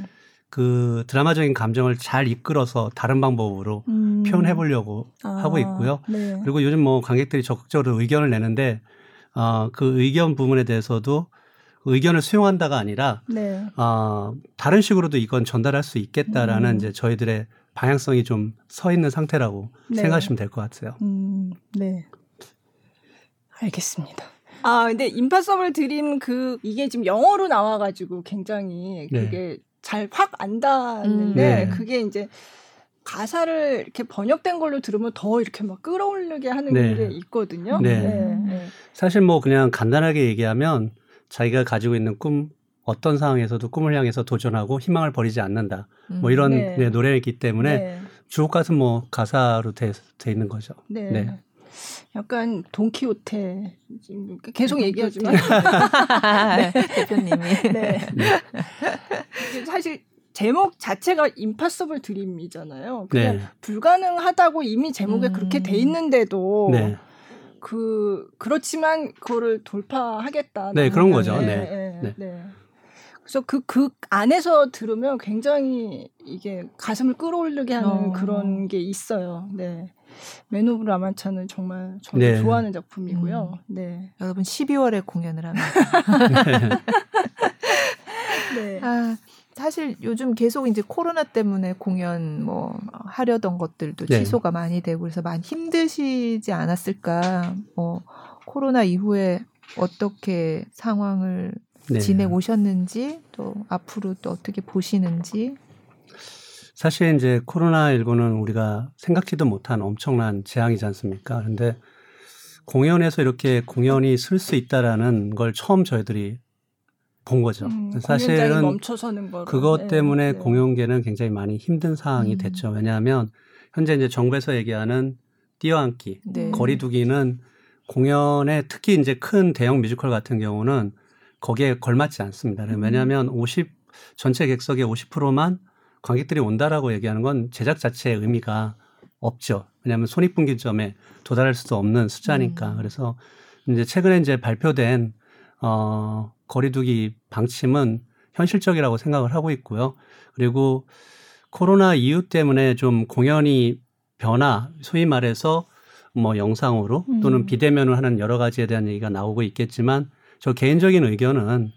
그 드라마적인 감정을 잘 이끌어서 다른 방법으로 음. 표현해 보려고 아, 하고 있고요. 네. 그리고 요즘 뭐 관객들이 적극적으로 의견을 내는데 어, 그 의견 부분에 대해서도 의견을 수용한다가 아니라 네. 어, 다른 식으로도 이건 전달할 수 있겠다라는 음. 이제 저희들의 방향성이 좀 서 있는 상태라고 네. 생각하시면 될 것 같아요. 음, 네, 알겠습니다. 아 근데 임파서블 드림 그 이게 지금 영어로 나와가지고 굉장히 그게 네. 잘 확 안다는데 음. 그게 이제 가사를 이렇게 번역된 걸로 들으면 더 이렇게 막 끌어올리게 하는 네. 게 있거든요. 네. 네. 네. 사실 뭐 그냥 간단하게 얘기하면 자기가 가지고 있는 꿈 어떤 상황에서도 꿈을 향해서 도전하고 희망을 버리지 않는다. 음. 뭐 이런 네. 네, 노래이기 때문에 네. 주옥 같은 뭐 가사로 돼, 돼 있는 거죠. 네. 네. 약간 돈키호테 계속 얘기하지만 네. 대표님이 네. 사실 제목 자체가 임파서블 드림이잖아요. 그냥 네. 불가능하다고 이미 제목에 음. 그렇게 돼 있는데도 네. 그 그렇지만 그거를 돌파하겠다. 네 그런 거죠. 네. 네. 네. 네. 그래서 그, 그 안에서 들으면 굉장히 이게 가슴을 끌어올리게 하는 어. 그런 게 있어요. 네. 맨 오브 라만차는 정말 저도 네. 좋아하는 작품이고요. 음. 네. 여러분 십이월에 공연을 합니다. 네. 아, 사실 요즘 계속 이제 코로나 때문에 공연 뭐 하려던 것들도 네. 취소가 많이 되고 그래서 많이 힘드시지 않았을까? 뭐 코로나 이후에 어떻게 상황을 네. 지내고 오셨는지 또 앞으로 또 어떻게 보시는지. 사실 이제 코로나십구는 우리가 생각지도 못한 엄청난 재앙이지 않습니까? 그런데 공연에서 이렇게 공연이 쓸 수 있다라는 걸 처음 저희들이 본 거죠. 음, 사실은 멈춰서는 그것 때문에 네, 네. 공연계는 굉장히 많이 힘든 상황이 음. 됐죠. 왜냐하면 현재 이제 정부에서 얘기하는 띄어앉기, 네. 거리두기는 공연에 특히 이제 큰 대형 뮤지컬 같은 경우는 거기에 걸맞지 않습니다. 음. 왜냐하면 오십 전체 객석의 오십 퍼센트만 관객들이 온다라고 얘기하는 건 제작 자체의 의미가 없죠. 왜냐하면 손익분기점에 도달할 수도 없는 숫자니까. 음. 그래서 이제 최근에 이제 발표된 어, 거리두기 방침은 현실적이라고 생각을 하고 있고요. 그리고 코로나 이후 때문에 좀 공연이 변화, 소위 말해서 뭐 영상으로 또는 음. 비대면으로 하는 여러 가지에 대한 얘기가 나오고 있겠지만 저 개인적인 의견은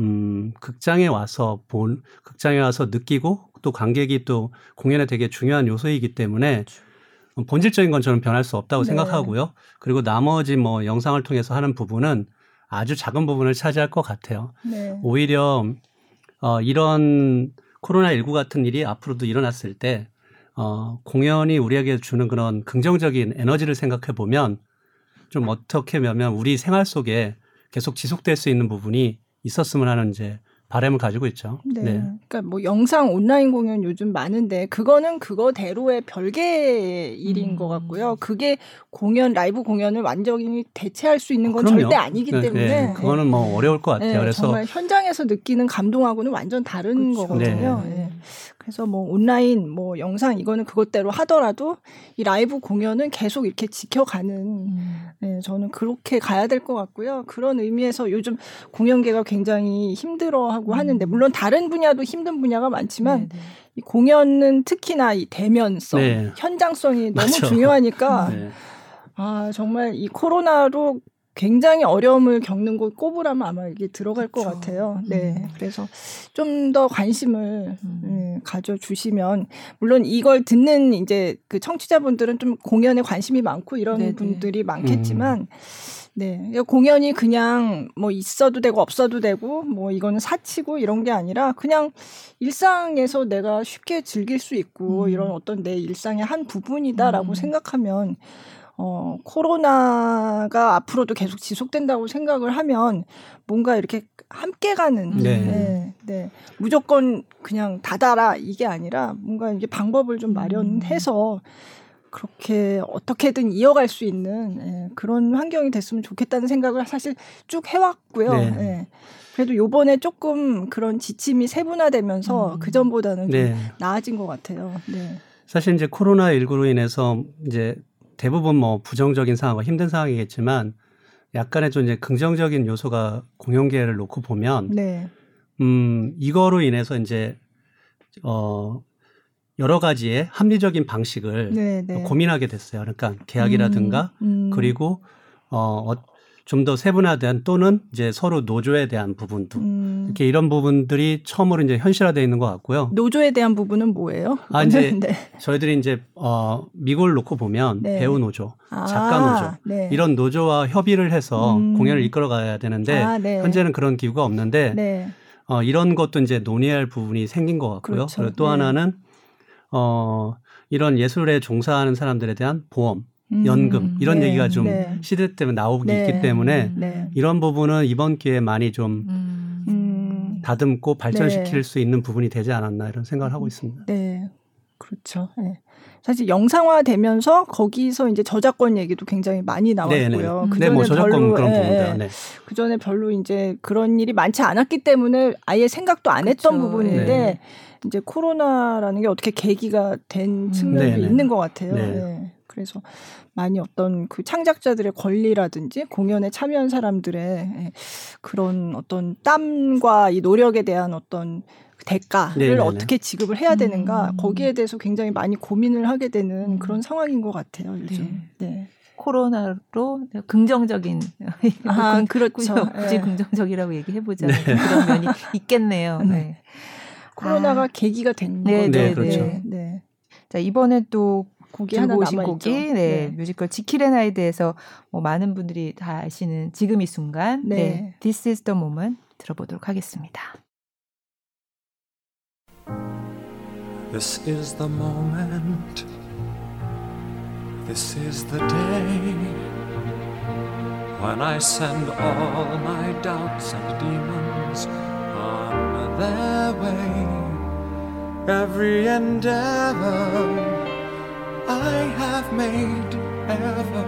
음, 극장에 와서 본, 극장에 와서 느끼고 또 관객이 또 공연에 되게 중요한 요소이기 때문에 본질적인 건 저는 변할 수 없다고 네. 생각하고요. 그리고 나머지 뭐 영상을 통해서 하는 부분은 아주 작은 부분을 차지할 것 같아요. 네. 오히려 어, 이런 코로나십구 같은 일이 앞으로도 일어났을 때 어, 공연이 우리에게 주는 그런 긍정적인 에너지를 생각해 보면 좀 어떻게 보면 우리 생활 속에 계속 지속될 수 있는 부분이 있었으면 하는 이제 바람을 가지고 있죠. 네. 네. 그러니까 뭐 영상 온라인 공연 요즘 많은데 그거는 그거대로의 별개의 일인 음. 것 같고요. 그게 공연 라이브 공연을 완전히 대체할 수 있는 건 그럼요. 절대 아니기 네, 때문에 네. 그거는 뭐 어려울 것 같아요. 네. 그래서 정말 현장에서 느끼는 감동하고는 완전 다른 그렇죠. 거거든요. 네. 네. 그래서 뭐 온라인 뭐 영상 이거는 그것대로 하더라도 이 라이브 공연은 계속 이렇게 지켜가는 음. 네, 저는 그렇게 가야 될 것 같고요. 그런 의미에서 요즘 공연계가 굉장히 힘들어하고 음. 하는데 물론 다른 분야도 힘든 분야가 많지만 네네. 이 공연은 특히나 이 대면성, 네. 현장성이 너무 맞죠. 중요하니까 네. 아 정말 이 코로나로 굉장히 어려움을 겪는 곳 꼽으라면 아마 이게 들어갈 그렇죠. 것 같아요. 네, 음. 그래서 좀 더 관심을 음. 네, 가져주시면 물론 이걸 듣는 이제 그 청취자분들은 좀 공연에 관심이 많고 이런 네네. 분들이 많겠지만 음. 네 공연이 그냥 뭐 있어도 되고 없어도 되고 뭐 이거는 사치고 이런 게 아니라 그냥 일상에서 내가 쉽게 즐길 수 있고 음. 이런 어떤 내 일상의 한 부분이다라고 음. 생각하면. 어, 코로나가 앞으로도 계속 지속된다고 생각을 하면 뭔가 이렇게 함께 가는 네. 네, 네. 무조건 그냥 닫아라 이게 아니라 뭔가 이게 방법을 좀 마련해서 그렇게 어떻게든 이어갈 수 있는 네, 그런 환경이 됐으면 좋겠다는 생각을 사실 쭉 해왔고요. 네. 네. 그래도 요번에 조금 그런 지침이 세분화되면서 음. 그전보다는 네. 좀 나아진 것 같아요. 네. 사실 이제 코로나십구로 인해서 이제 대부분 뭐 부정적인 상황과 힘든 상황이겠지만 약간의 좀 이제 긍정적인 요소가 공연계를 놓고 보면 네. 음, 이거로 인해서 이제 어, 여러 가지의 합리적인 방식을 네, 네. 고민하게 됐어요. 그러니까 계약이라든가 음, 음. 그리고 어, 좀 더 세분화된 또는 이제 서로 노조에 대한 부분도 음. 이렇게 이런 부분들이 처음으로 이제 현실화되어 있는 것 같고요. 노조에 대한 부분은 뭐예요? 아, 이제 네. 저희들이 이제 어, 미국을 놓고 보면 네. 배우 노조, 작가 아, 노조 네. 이런 노조와 협의를 해서 음. 공연을 이끌어가야 되는데 아, 네. 현재는 그런 기구가 없는데 네. 어, 이런 것도 이제 논의할 부분이 생긴 것 같고요. 그렇죠. 그리고 또 네. 하나는 어, 이런 예술에 종사하는 사람들에 대한 보험. 연금 음, 이런 네, 얘기가 좀 네. 시대 때문에 나오고 네, 있기 때문에 네. 이런 부분은 이번 기회에 많이 좀 음, 다듬고 발전시킬 네. 수 있는 부분이 되지 않았나 이런 생각을 하고 있습니다. 네, 그렇죠. 네. 사실 영상화되면서 거기서 이제 저작권 얘기도 굉장히 많이 나왔고요. 그 전에 네, 뭐 저작권 별로, 그런 부분들. 네. 그 전에 별로 이제 그런 일이 많지 않았기 때문에 아예 생각도 안 그렇죠. 했던 부분인데 네. 이제 코로나라는 게 어떻게 계기가 된 측면이 음, 있는 것 같아요. 네. 네. 그래서 많이 어떤 그 창작자들의 권리라든지 공연에 참여한 사람들의 그런 어떤 땀과 이 노력에 대한 어떤 대가를 네네네. 어떻게 지급을 해야 되는가 음. 거기에 대해서 굉장히 많이 고민을 하게 되는 음. 그런 상황인 것 같아요. 요즘. 네. 네. 코로나로 긍정적인 아, 그렇죠. 굳이 네. 긍정적이라고 얘기해보자면 네. 그런 면이 있겠네요. 네. 네. 코로나가 아. 계기가 된 거죠. 네, 그렇죠. 네. 네. 자 이번에 또 곡이 하나 남아있죠. 곡이 네, 네. 뮤지컬 지킬앤아이드에서 뭐 많은 분들이 다 아시는 지금 이 순간 네. 네, This is the moment 들어보도록 하겠습니다. This is the moment. This is the day when I send all my doubts and demons on their way. Every endeavor I have made ever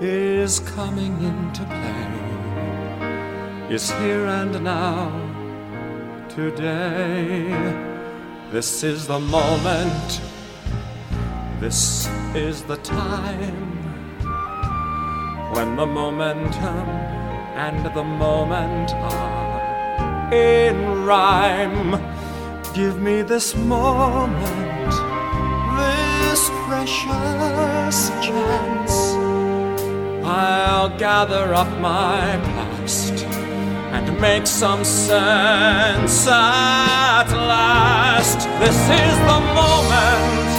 is coming into play, is here and now, today. This is the moment, this is the time, when the momentum and the moment are in rhyme. Give me this moment, this precious chance. I'll gather up my past and make some sense at last. This is the moment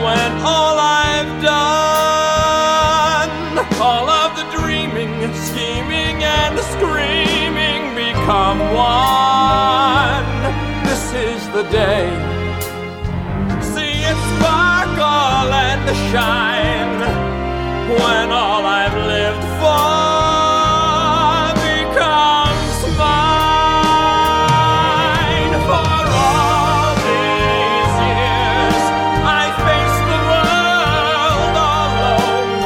when all I've done, all of the dreaming, scheming and screaming become one. This is the day. Let the shine when all I've lived for becomes mine. For all these years I faced the world alone,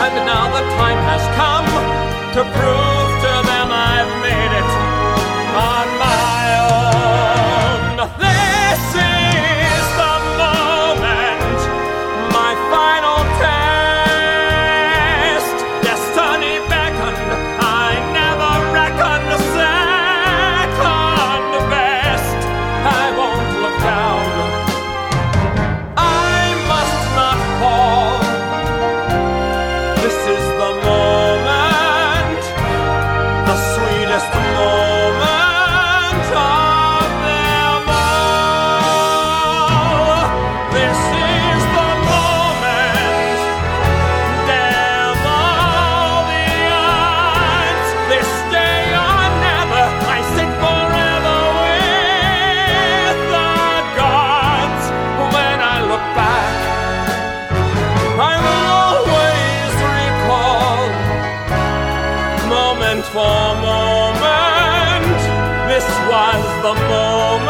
and now the time has come to prove to them I've made it on my own. moment,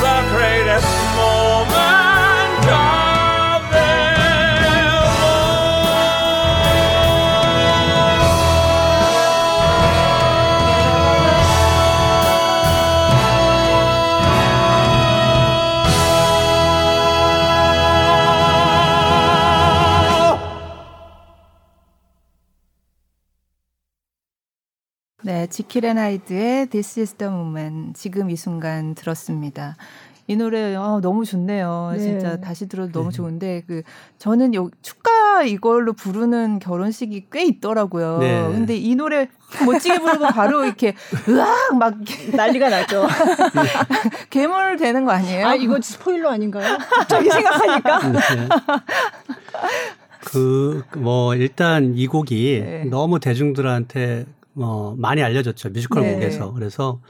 the greatest moment of their love. 네, 지켈나이드의 This is the moment, 지금 이 순간 들었습니다. 이 노래 어, 너무 좋네요. 네. 진짜 다시 들어도 너무 좋은데 그 저는 요 축가 이걸로 부르는 결혼식이 꽤 있더라고요. 네. 근데 이 노래 멋지게 부르고 바로 이렇게 으악 막 난리가 나죠. 괴물 되는 거 아니에요? 아, 이거 스포일러 아닌가요? 갑자기 생각하니까. 그 뭐 일단 이 곡이 네. 너무 대중들한테 뭐 많이 알려졌죠. 뮤지컬곡에서. 네. 그래서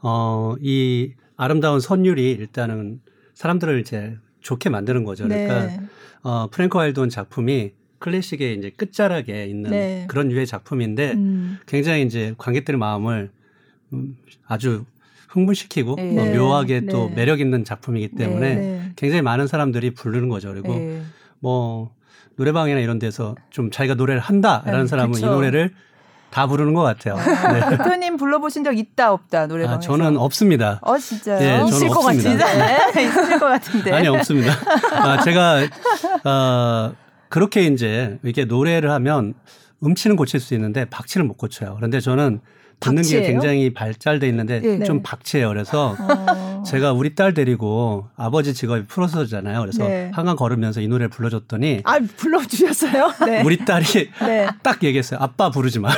어, 이 아름다운 선율이 일단은 사람들을 이제 좋게 만드는 거죠. 그러니까 네. 어, 프랭크 와일드혼 작품이 클래식의 이제 끝자락에 있는 네. 그런 유의 작품인데 음. 굉장히 이제 관객들의 마음을 음, 아주 흥분시키고 네. 어, 묘하게 네. 또 매력 있는 작품이기 때문에 네. 굉장히 많은 사람들이 부르는 거죠. 그리고 네. 뭐 노래방이나 이런 데서 좀 자기가 노래를 한다라는 네. 사람은 그쵸. 이 노래를 다 부르는 것 같아요. 대표님 네. 불러보신 적 있다 없다 노래방에서? 아, 저는 없습니다. 어 진짜요? 네, 저는 있을 없습니다. 것 같은데. 있을 것 같은데. 아니 없습니다. 아, 제가 어, 그렇게 이제 이렇게 노래를 하면 음치는 고칠 수 있는데 박치를 못 고쳐요. 그런데 저는 듣는 박치예요? 게 굉장히 발달돼 있는데 네. 좀 박치예요. 그래서 어. 제가 우리 딸 데리고 아버지 직업이 프로서잖아요. 그래서 네. 한강 걸으면서 이 노래를 불러줬더니 아 불러주셨어요? 네. 우리 딸이 네. 딱 얘기했어요. 아빠 부르지 마.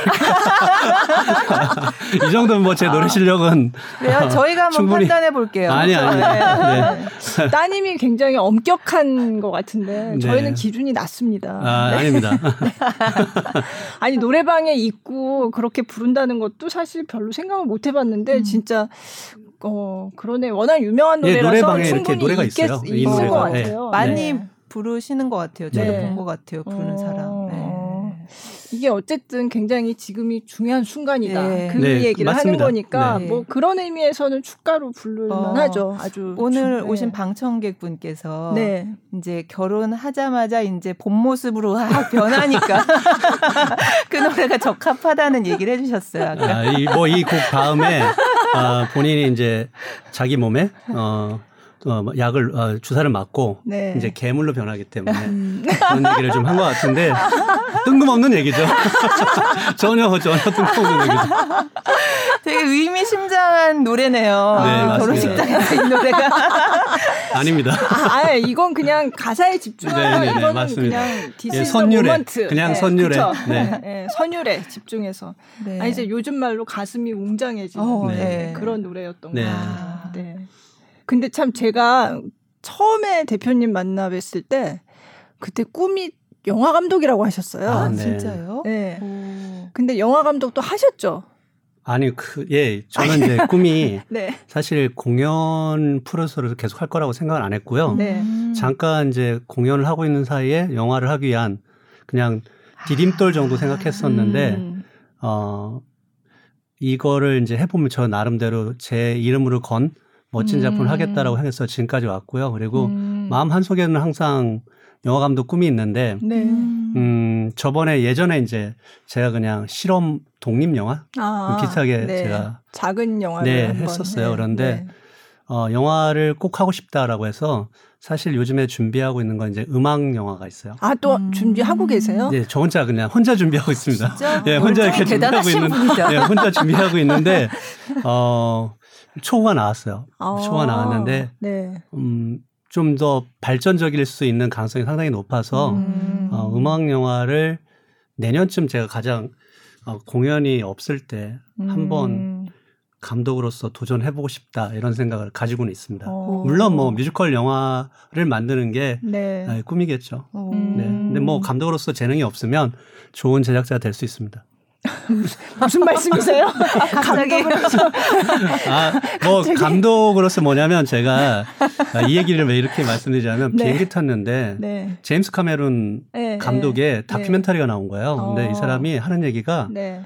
이 정도면 뭐 제 노래 실력은 왜요? 어, 저희가 한번 충분히... 판단해 볼게요. 아니 아니. 네. 네. 따님이 굉장히 엄격한 것 같은데 저희는 네. 기준이 낮습니다. 아 네. 아닙니다. 아니 노래방에 있고 그렇게 부른다는 것도 사실 별로 생각을 못 해봤는데 음. 진짜 어 그러네. 워낙 유명한 노래라서 네, 노래방에 충분히 노래가 있겠, 있어요. 있을 노래가. 것 같아요. 네. 많이 네. 부르시는 것 같아요. 저도 네. 본 것 같아요. 부르는 어... 사람. 네. 이게 어쨌든 굉장히 지금이 중요한 순간이다. 네. 그 네, 얘기를 맞습니다. 하는 거니까 네. 뭐 그런 의미에서는 축가로 부를만하죠. 어, 아주 오늘 중... 오신 네. 방청객분께서 네. 이제 결혼하자마자 이제 본 모습으로 아, 변하니까 그 노래가 적합하다는 얘기를 해주셨어요. 아, 이, 뭐 이 곡 다음에 어, 본인이 이제 자기 몸에 어, 어, 약을 어, 주사를 맞고 네. 이제 괴물로 변하기 때문에 음. 그런 얘기를 좀 한 것 같은데. 뜬금없는 얘기죠. 전혀 전혀 뜬금없는 얘기죠. 되게 의미심장한 노래네요. 네, 아, 결혼식장에서 이 노래가 아닙니다. 아, 아니, 이건 그냥 가사에 집중해서 네, 네, 이거는 맞습니다. 그냥 디스 더 모먼트 그냥 네, 선율에 네. 네, 선율에 집중해서 네. 아, 이제 요즘 말로 가슴이 웅장해지는 어, 네. 네. 그런 노래였던 네. 것 같아요. 네. 근데 참 제가 처음에 대표님 만나 뵀을 때 그때 꿈이 영화 감독이라고 하셨어요. 아, 네. 진짜요? 네. 오. 근데 영화 감독도 하셨죠? 아니, 그, 예. 저는 이제 꿈이 네. 사실 공연 프로서를 계속 할 거라고 생각은 안 했고요. 네. 잠깐 이제 공연을 하고 있는 사이에 영화를 하기 위한 그냥 디딤돌 정도 생각했었는데, 아, 음. 어, 이거를 이제 해보면 저 나름대로 제 이름으로 건 멋진 작품을 음. 하겠다라고 해서 지금까지 왔고요. 그리고 음. 마음 한속에는 항상 영화감독 꿈이 있는데, 네. 음, 저번에 예전에 이제 제가 그냥 실험 독립영화? 아, 비슷하게 네. 제가. 작은 영화를 네, 했었어요. 네. 그런데, 네. 어, 영화를 꼭 하고 싶다라고 해서 사실 요즘에 준비하고 있는 건 이제 음악 영화가 있어요. 아, 또 음. 준비하고 계세요? 네, 저 혼자 그냥 혼자 준비하고 있습니다. 진짜? 네, 혼자 이렇게 준비하고 있는데, 네, 혼자 준비하고 있는데, 어, 초가 나왔어요. 아, 초가 나왔는데, 네. 음, 좀 더 발전적일 수 있는 가능성이 상당히 높아서 음. 어, 음악 영화를 내년쯤 제가 가장 어, 공연이 없을 때 음. 한번 감독으로서 도전해보고 싶다 이런 생각을 가지고는 있습니다. 오. 물론 뭐 뮤지컬 영화를 만드는 게 네. 나의 꿈이겠죠. 네. 근데 뭐 감독으로서 재능이 없으면 좋은 제작자가 될 수 있습니다. 무슨 말씀이세요? 갑자기. 아, 뭐, 갑자기? 감독으로서 뭐냐면 제가 이 얘기를 왜 이렇게 말씀드리자면 네. 비행기 탔는데 네. 제임스 카메론 네. 감독의 네. 다큐멘터리가 나온 거예요. 근데 어. 이 사람이 하는 얘기가 네.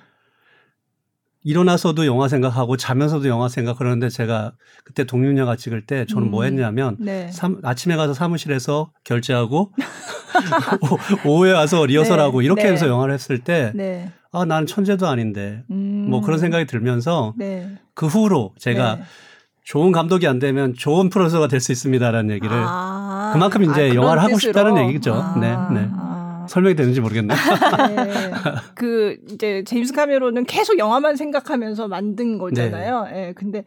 일어나서도 영화 생각하고 자면서도 영화 생각 그러는데 제가 그때 독립영화 찍을 때 저는 음. 뭐 했냐면 네. 삼, 아침에 가서 사무실에서 결제하고 오, 오후에 와서 리허설하고 네. 이렇게 네. 해서 영화를 했을 때 네. 아, 난 천재도 아닌데 음. 뭐 그런 생각이 들면서 네. 그 후로 제가 네. 좋은 감독이 안 되면 좋은 프로듀서가 될 수 있습니다라는 얘기를 아, 그만큼 이제 아, 영화를 하고 뜻으로. 싶다는 얘기죠. 아, 네, 네. 아. 설명이 되는지 모르겠네요. 네. 그 이제 제임스 카메론은 계속 영화만 생각하면서 만든 거잖아요. 네. 네. 근데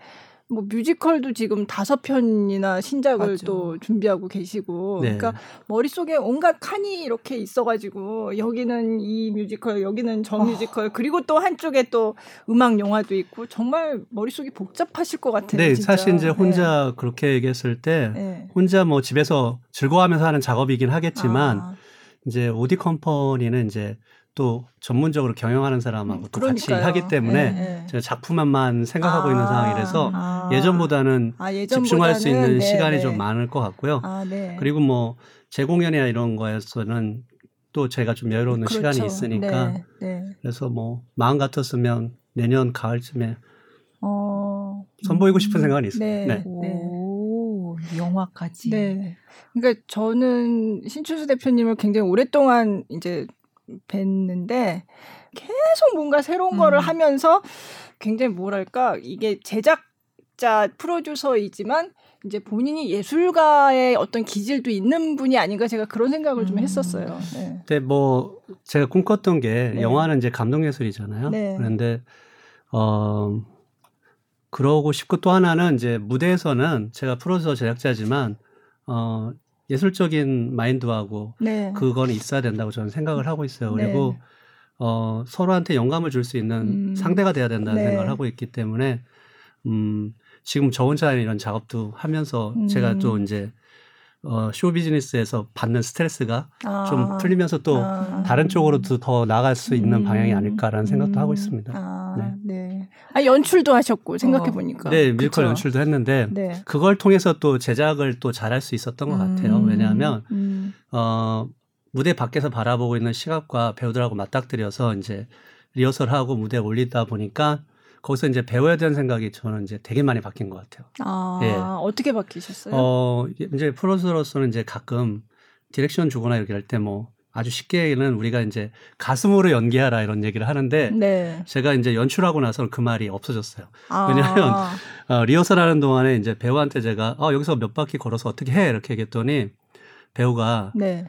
뭐 뮤지컬도 지금 다섯 편이나 신작을 맞죠. 또 준비하고 계시고, 네. 그러니까 머릿속에 온갖 칸이 이렇게 있어가지고 여기는 이 뮤지컬, 여기는 저 뮤지컬, 어. 그리고 또 한쪽에 또 음악 영화도 있고 정말 머릿속이 복잡하실 것 같아요. 네, 진짜. 사실 이제 혼자 네. 그렇게 얘기했을 때 네. 혼자 뭐 집에서 즐거워하면서 하는 작업이긴 하겠지만 아. 이제 오디 컴퍼니는 이제 또 전문적으로 경영하는 사람하고 또 같이 하기 때문에 네, 네. 작품만 생각하고 아, 있는 상황이라서 아, 예전보다는, 아, 예전보다는 집중할 수 있는 네, 시간이 네. 좀 많을 것 같고요. 아, 네. 그리고 뭐 재공연이나 이런 거에서는 또 제가 좀 여유로운 그렇죠. 시간이 있으니까 네, 네. 그래서 뭐 마음 같았으면 내년 가을쯤에 어, 선보이고 싶은 생각은 있어요. 네. 네. 오, 영화까지. 네. 그러니까 저는 신춘수 대표님을 굉장히 오랫동안 이제 뵀는데 계속 뭔가 새로운 음. 거를 하면서 굉장히 뭐랄까 이게 제작자 프로듀서이지만 이제 본인이 예술가의 어떤 기질도 있는 분이 아닌가 제가 그런 생각을 음. 좀 했었어요. 네. 근데 뭐 제가 꿈꿨던 게 네. 영화는 이제 감동 예술이잖아요. 네. 그런데 어 그러고 싶고 또 하나는 이제 무대에서는 제가 프로듀서 제작자지만 어. 예술적인 마인드하고 네. 그건 있어야 된다고 저는 생각을 하고 있어요. 그리고 네. 어, 서로한테 영감을 줄 수 있는 음. 상대가 돼야 된다는 네. 생각을 하고 있기 때문에 음, 지금 저 혼자 이런 작업도 하면서 음. 제가 또 이제 어, 쇼비즈니스에서 받는 스트레스가 아. 좀 풀리면서 또 아. 다른 쪽으로도 더 나아갈 수 있는 음. 방향이 아닐까라는 생각도 음. 하고 있습니다. 아, 네. 네. 아, 연출도 하셨고 생각해보니까. 어, 네. 뮤지컬 연출도 했는데 네. 그걸 통해서 또 제작을 또 잘할 수 있었던 것 같아요. 음. 왜냐하면 음. 어, 무대 밖에서 바라보고 있는 시각과 배우들하고 맞닥뜨려서 이제 리허설하고 무대에 올리다 보니까 거기서 이제 배워야 되는 생각이 저는 이제 되게 많이 바뀐 것 같아요. 아, 예. 어떻게 바뀌셨어요? 어, 이제 프로듀서로서는 이제 가끔 디렉션 주거나 이렇게 할 때 뭐 아주 쉽게는 우리가 이제 가슴으로 연기하라 이런 얘기를 하는데 네. 제가 이제 연출하고 나서 그 말이 없어졌어요. 아. 왜냐하면 어, 리허설 하는 동안에 이제 배우한테 제가 어, 여기서 몇 바퀴 걸어서 어떻게 해? 이렇게 얘기했더니 배우가 네.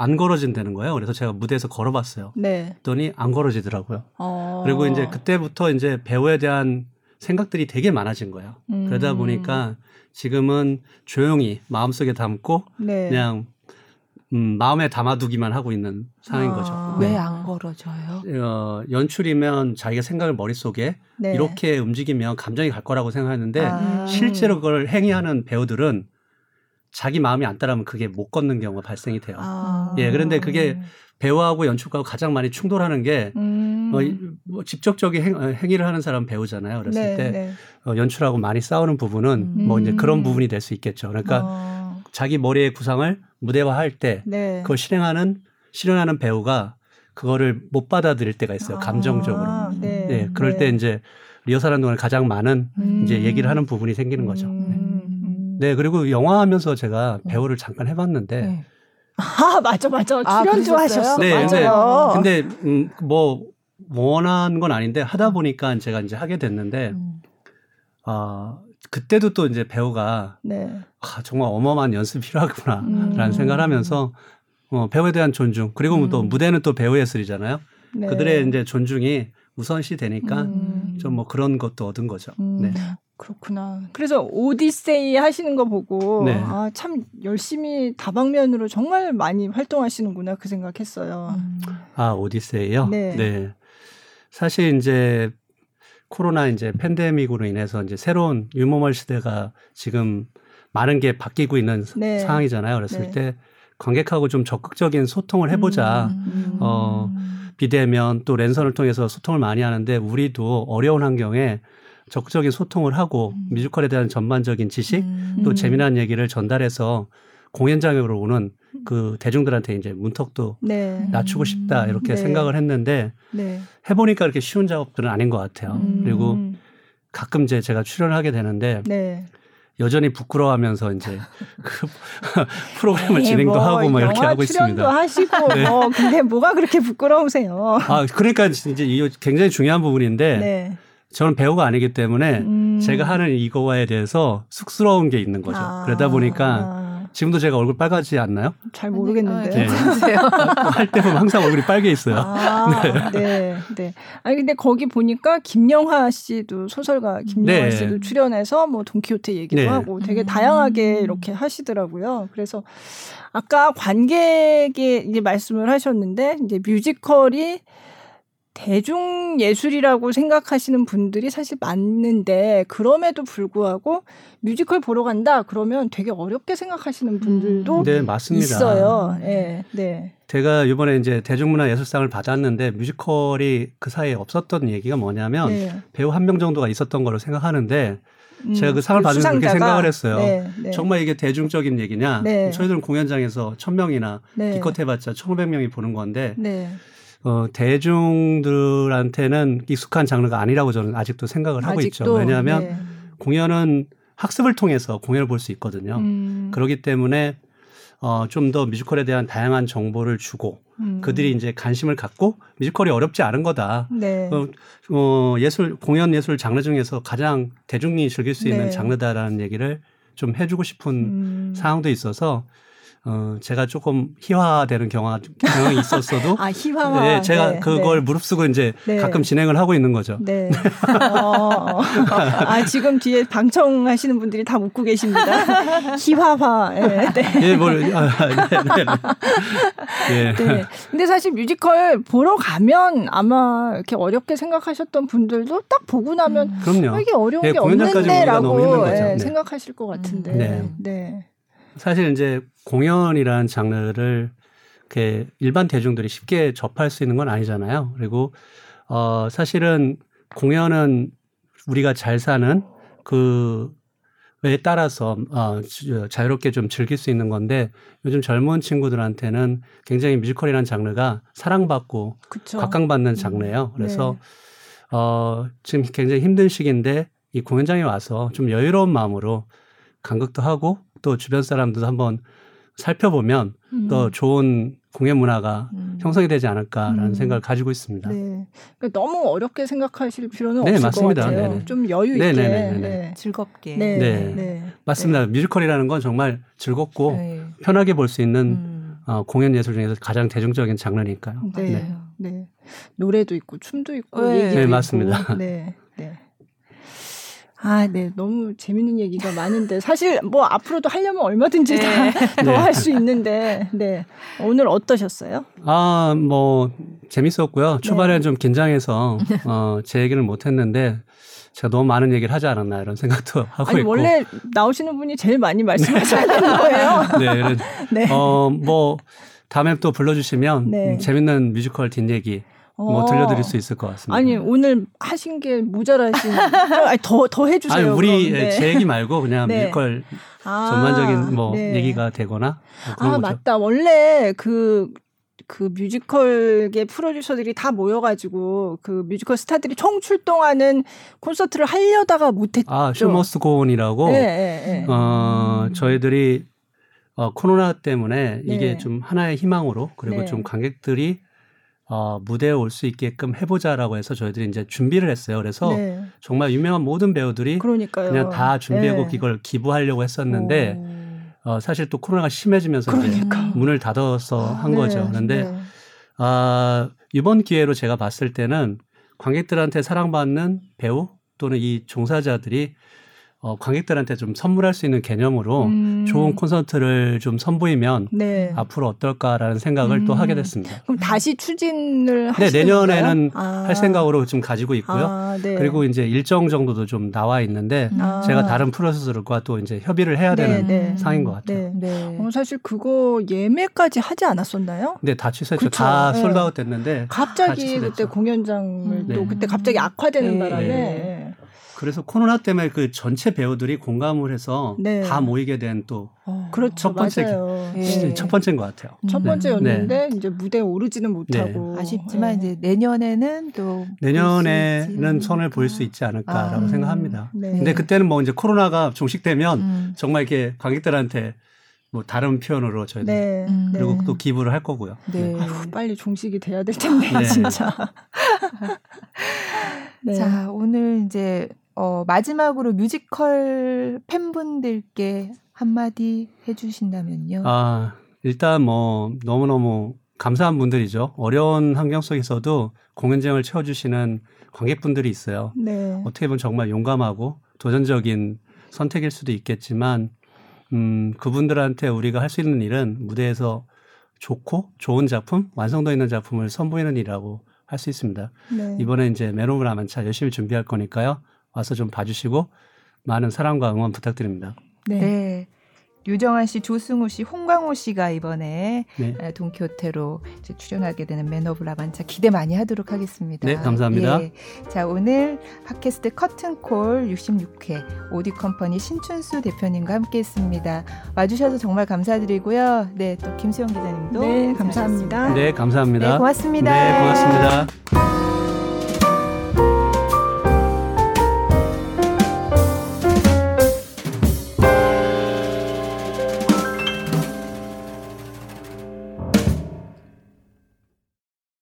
안 걸어진다는 거예요. 그래서 제가 무대에서 걸어봤어요. 네. 그랬더니 안 걸어지더라고요. 어. 그리고 이제 그때부터 이제 배우에 대한 생각들이 되게 많아진 거예요. 음. 그러다 보니까 지금은 조용히 마음속에 담고 네. 그냥 음, 마음에 담아두기만 하고 있는 상황인 아. 거죠. 네. 왜 안 걸어져요? 어, 연출이면 자기가 생각을 머릿속에 네. 이렇게 움직이면 감정이 갈 거라고 생각했는데 아. 실제로 그걸 행위하는 배우들은 자기 마음이 안 따르면 그게 못 걷는 경우가 발생이 돼요. 아. 예, 그런데 그게 배우하고 연출가하고 가장 많이 충돌하는 게 음. 어, 뭐 직접적인 행, 행위를 하는 사람은 배우잖아요. 그랬을 네, 때 네. 어, 연출하고 많이 싸우는 부분은 음. 뭐 이제 그런 부분이 될 수 있겠죠. 그러니까 어. 자기 머리의 구상을 무대화할 때 네. 그걸 실행하는 실현하는 배우가 그거를 못 받아들일 때가 있어요. 감정적으로. 아. 네, 예, 그럴 네. 때 이제 리허설하는 동안 가장 많은 음. 이제 얘기를 하는 부분이 생기는 거죠. 음. 네. 네, 그리고 영화 하면서 제가 배우를 잠깐 해봤는데. 네. 아, 맞아, 맞아. 출연도 아, 하셨어요. 네, 맞아요. 근데, 근데 음, 뭐, 원한 건 아닌데 하다 보니까 제가 이제 하게 됐는데, 음. 아, 그때도 또 이제 배우가, 네. 아, 정말 어마어마한 연습이 필요하구나라는 음. 생각을 하면서, 어, 배우에 대한 존중, 그리고 음. 또 무대는 또 배우의 예술이잖아요. 네. 그들의 이제 존중이 우선시 되니까 음. 좀 뭐 그런 것도 얻은 거죠. 음. 네. 그렇구나. 그래서 오디세이 하시는 거 보고 네. 아, 참 열심히 다방면으로 정말 많이 활동하시는구나 그 생각했어요. 음. 아, 오디세이요? 네. 네. 사실 이제 코로나 이제 팬데믹으로 인해서 이제 새로운 유머멀 시대가 지금 많은 게 바뀌고 있는 네. 상황이잖아요. 그랬을 네. 때 관객하고 좀 적극적인 소통을 해보자. 음. 음. 어, 비대면 또 랜선을 통해서 소통을 많이 하는데 우리도 어려운 환경에 적극적인 소통을 하고 음. 뮤지컬에 대한 전반적인 지식 음. 또 재미난 얘기를 전달해서 공연장으로는 그 대중들한테 이제 문턱도 네. 낮추고 싶다 이렇게 네. 생각을 했는데 네. 해보니까 이렇게 쉬운 작업들은 아닌 것 같아요. 음. 그리고 가끔 이제 제가 출연하게 되는데 네. 여전히 부끄러워하면서 이제 그 프로그램을 진행도 뭐 하고 막 이렇게 하고 있습니다. 출연도 하시고 네. 뭐 근데 뭐가 그렇게 부끄러우세요? 아 그러니까 이제 이 굉장히 중요한 부분인데. 네. 저는 배우가 아니기 때문에 음. 제가 하는 이거와에 대해서 쑥스러운 게 있는 거죠. 아. 그러다 보니까 지금도 제가 얼굴 빨갛지 않나요? 잘 모르겠는데요. 네. 할 때 보면 항상 얼굴이 빨개 있어요. 아. 네. 네. 네. 아니 근데 거기 보니까 김영하 씨도 소설가 김영하 네. 씨도 출연해서 뭐 돈키호테 얘기도 네. 하고 되게 다양하게 음. 이렇게 하시더라고요. 그래서 아까 관객에 이제 말씀을 하셨는데 이제 뮤지컬이 대중 예술이라고 생각하시는 분들이 사실 많은데 그럼에도 불구하고 뮤지컬 보러 간다 그러면 되게 어렵게 생각하시는 분들도 음, 네, 맞습니다. 있어요. 네, 네. 제가 이번에 이제 대중문화예술상을 받았는데 뮤지컬이 그 사이에 없었던 얘기가 뭐냐면 네. 배우 한 명 정도가 있었던 거로 생각하는데 음, 제가 그 상을 받으면서 그렇게 생각을 했어요. 네, 네. 정말 이게 대중적인 얘기냐? 네. 저희들은 공연장에서 천 명이나 네. 기껏 해봤자 천오백 명이 보는 건데 네. 어, 대중들한테는 익숙한 장르가 아니라고 저는 아직도 생각을 아직도, 하고 있죠. 왜냐하면 네. 공연은 학습을 통해서 공연을 볼 수 있거든요. 음. 그렇기 때문에 어, 좀 더 뮤지컬에 대한 다양한 정보를 주고 음. 그들이 이제 관심을 갖고 뮤지컬이 어렵지 않은 거다. 네. 어, 어, 예술 공연 예술 장르 중에서 가장 대중이 즐길 수 있는 네. 장르다라는 얘기를 좀 해주고 싶은 음. 상황도 있어서 어, 제가 조금 희화되는 경향, 경향이 있었어도. 아, 희화화. 네, 제가 네, 그걸 네. 무릅쓰고 이제 네. 가끔 진행을 하고 있는 거죠. 네. 어, 아, 지금 뒤에 방청하시는 분들이 다 웃고 계십니다. 희화화. 네. 네. 예, 뭘. 아, 네, 네. 네. 네. 근데 사실 뮤지컬 보러 가면 아마 이렇게 어렵게 생각하셨던 분들도 딱 보고 나면. 음, 그럼요. 아, 이게 어려운 네, 게 없는데 라고 네, 네. 생각하실 것 같은데. 음, 네. 네. 사실 이제 공연이란 장르를 이렇게 일반 대중들이 쉽게 접할 수 있는 건 아니잖아요. 그리고 어 사실은 공연은 우리가 잘 사는 그에 따라서 어 자유롭게 좀 즐길 수 있는 건데 요즘 젊은 친구들한테는 굉장히 뮤지컬이라는 장르가 사랑받고 그쵸. 각광받는 장르예요. 그래서 네. 어 지금 굉장히 힘든 시기인데 이 공연장에 와서 좀 여유로운 마음으로 감각도 하고 또 주변 사람들도 한번 살펴보면 음. 더 좋은 공연 문화가 음. 형성이 되지 않을까라는 음. 생각을 가지고 있습니다. 네. 그러니까 너무 어렵게 생각하실 필요는 네, 없을 맞습니다. 것 같아요. 네네. 좀 여유 있게 네. 즐겁게. 네. 네. 네. 네. 맞습니다. 네. 뮤지컬이라는 건 정말 즐겁고 네. 편하게 볼 수 있는 음. 어, 공연 예술 중에서 가장 대중적인 장르니까요. 네. 네. 네. 노래도 있고 춤도 있고 네. 얘기도 네, 있고. 맞습니다. 네. 네. 아, 네. 너무 재밌는 얘기가 많은데 사실 뭐 앞으로도 하려면 얼마든지 네. 다 더 할 수 네. 있는데 네. 오늘 어떠셨어요? 아, 뭐 재밌었고요. 초반에 네. 좀 긴장해서 어, 제 얘기를 못 했는데 제가 너무 많은 얘기를 하지 않았나 이런 생각도 하고 아니, 있고. 원래 나오시는 분이 제일 많이 말씀하셔야 되는 거예요. 네. 네. 어, 뭐 다음에 또 불러주시면 네. 재밌는 뮤지컬 뒷얘기 뭐 들려드릴 수 있을 것 같습니다. 아니 오늘 하신 게 모자라신 더 더 해주세요. 아니 우리 네. 제 얘기 말고 그냥 네. 뮤지컬 아, 전반적인 뭐 네. 얘기가 되거나 뭐 그런 아 거죠. 맞다 원래 그. 그 뮤지컬계 프로듀서들이 다 모여가지고 그 뮤지컬 스타들이 총 출동하는 콘서트를 하려다가 못했죠. 아 쇼머스고온이라고 네, 네, 네. 어, 음. 저희들이 어, 코로나 때문에 이게 네. 좀 하나의 희망으로 그리고 네. 좀 관객들이 어, 무대에 올 수 있게끔 해보자라고 해서 저희들이 이제 준비를 했어요. 그래서 네. 정말 유명한 모든 배우들이 그러니까요. 그냥 다 준비하고 네. 이걸 기부하려고 했었는데 오. 어, 사실 또 코로나가 심해지면서 그러니까. 이제 문을 닫아서 한 네. 거죠. 그런데 네. 아, 이번 기회로 제가 봤을 때는 관객들한테 사랑받는 배우 또는 이 종사자들이 어, 관객들한테 좀 선물할 수 있는 개념으로 음. 좋은 콘서트를 좀 선보이면 네. 앞으로 어떨까라는 생각을 음. 또 하게 됐습니다. 그럼 다시 추진을 하시는 네, 내년에는 아. 할 생각으로 좀 가지고 있고요. 아, 네. 그리고 이제 일정 정도도 좀 나와 있는데 아. 제가 다른 프로듀서들과 또 이제 협의를 해야 되는 네, 네. 상인 것 같아요. 네, 네. 어, 사실 그거 예매까지 하지 않았었나요? 네, 다 취소했죠. 그쵸? 다 네. 솔드아웃 됐는데 갑자기 그때 공연장을 음. 또 네. 그때 갑자기 악화되는 네. 바람에 네. 그래서 코로나 때문에 그 전체 배우들이 공감을 해서 네. 다 모이게 된 또 어, 첫 번째 예. 첫 번째인 것 같아요. 첫 번째였는데 네. 이제 무대에 오르지는 못하고 네. 아쉽지만 예. 이제 내년에는 또 내년에는 선을 보일 수 있지 않을까라고 아, 생각합니다. 네. 근데 그때는 뭐 이제 코로나가 종식되면 음. 정말 이렇게 관객들한테 뭐 다른 표현으로 저희들 네, 그리고 네. 또 기부를 할 거고요. 네, 네. 아유, 빨리 종식이 돼야 될 텐데 네. 진짜. 네. 자 오늘 이제 어, 마지막으로 뮤지컬 팬분들께 한마디 해주신다면요. 아 일단 뭐 너무 너무 감사한 분들이죠. 어려운 환경 속에서도 공연장을 채워주시는 관객분들이 있어요. 네. 어떻게 보면 정말 용감하고 도전적인 선택일 수도 있겠지만. 음, 그분들한테 우리가 할 수 있는 일은 무대에서 좋고 좋은 작품, 완성도 있는 작품을 선보이는 일이라고 할 수 있습니다. 네. 이번에 이제 맨 오브 라만차 열심히 준비할 거니까요. 와서 좀 봐주시고 많은 사랑과 응원 부탁드립니다. 네. 네. 유정한 씨, 조승우 씨, 홍강호 씨가 이번에 네. 돈키호테로 이제 출연하게 되는 맨 오브 라만차 기대 많이 하도록 하겠습니다. 네, 감사합니다. 예. 자, 오늘 팟캐스트 커튼콜 육십육 회 오디 컴퍼니 신춘수 대표님과 함께했습니다. 와주셔서 정말 감사드리고요. 네, 또 김수연 기자님도 네, 감사합니다. 네, 감사합니다. 네, 고맙습니다. 네, 고맙습니다.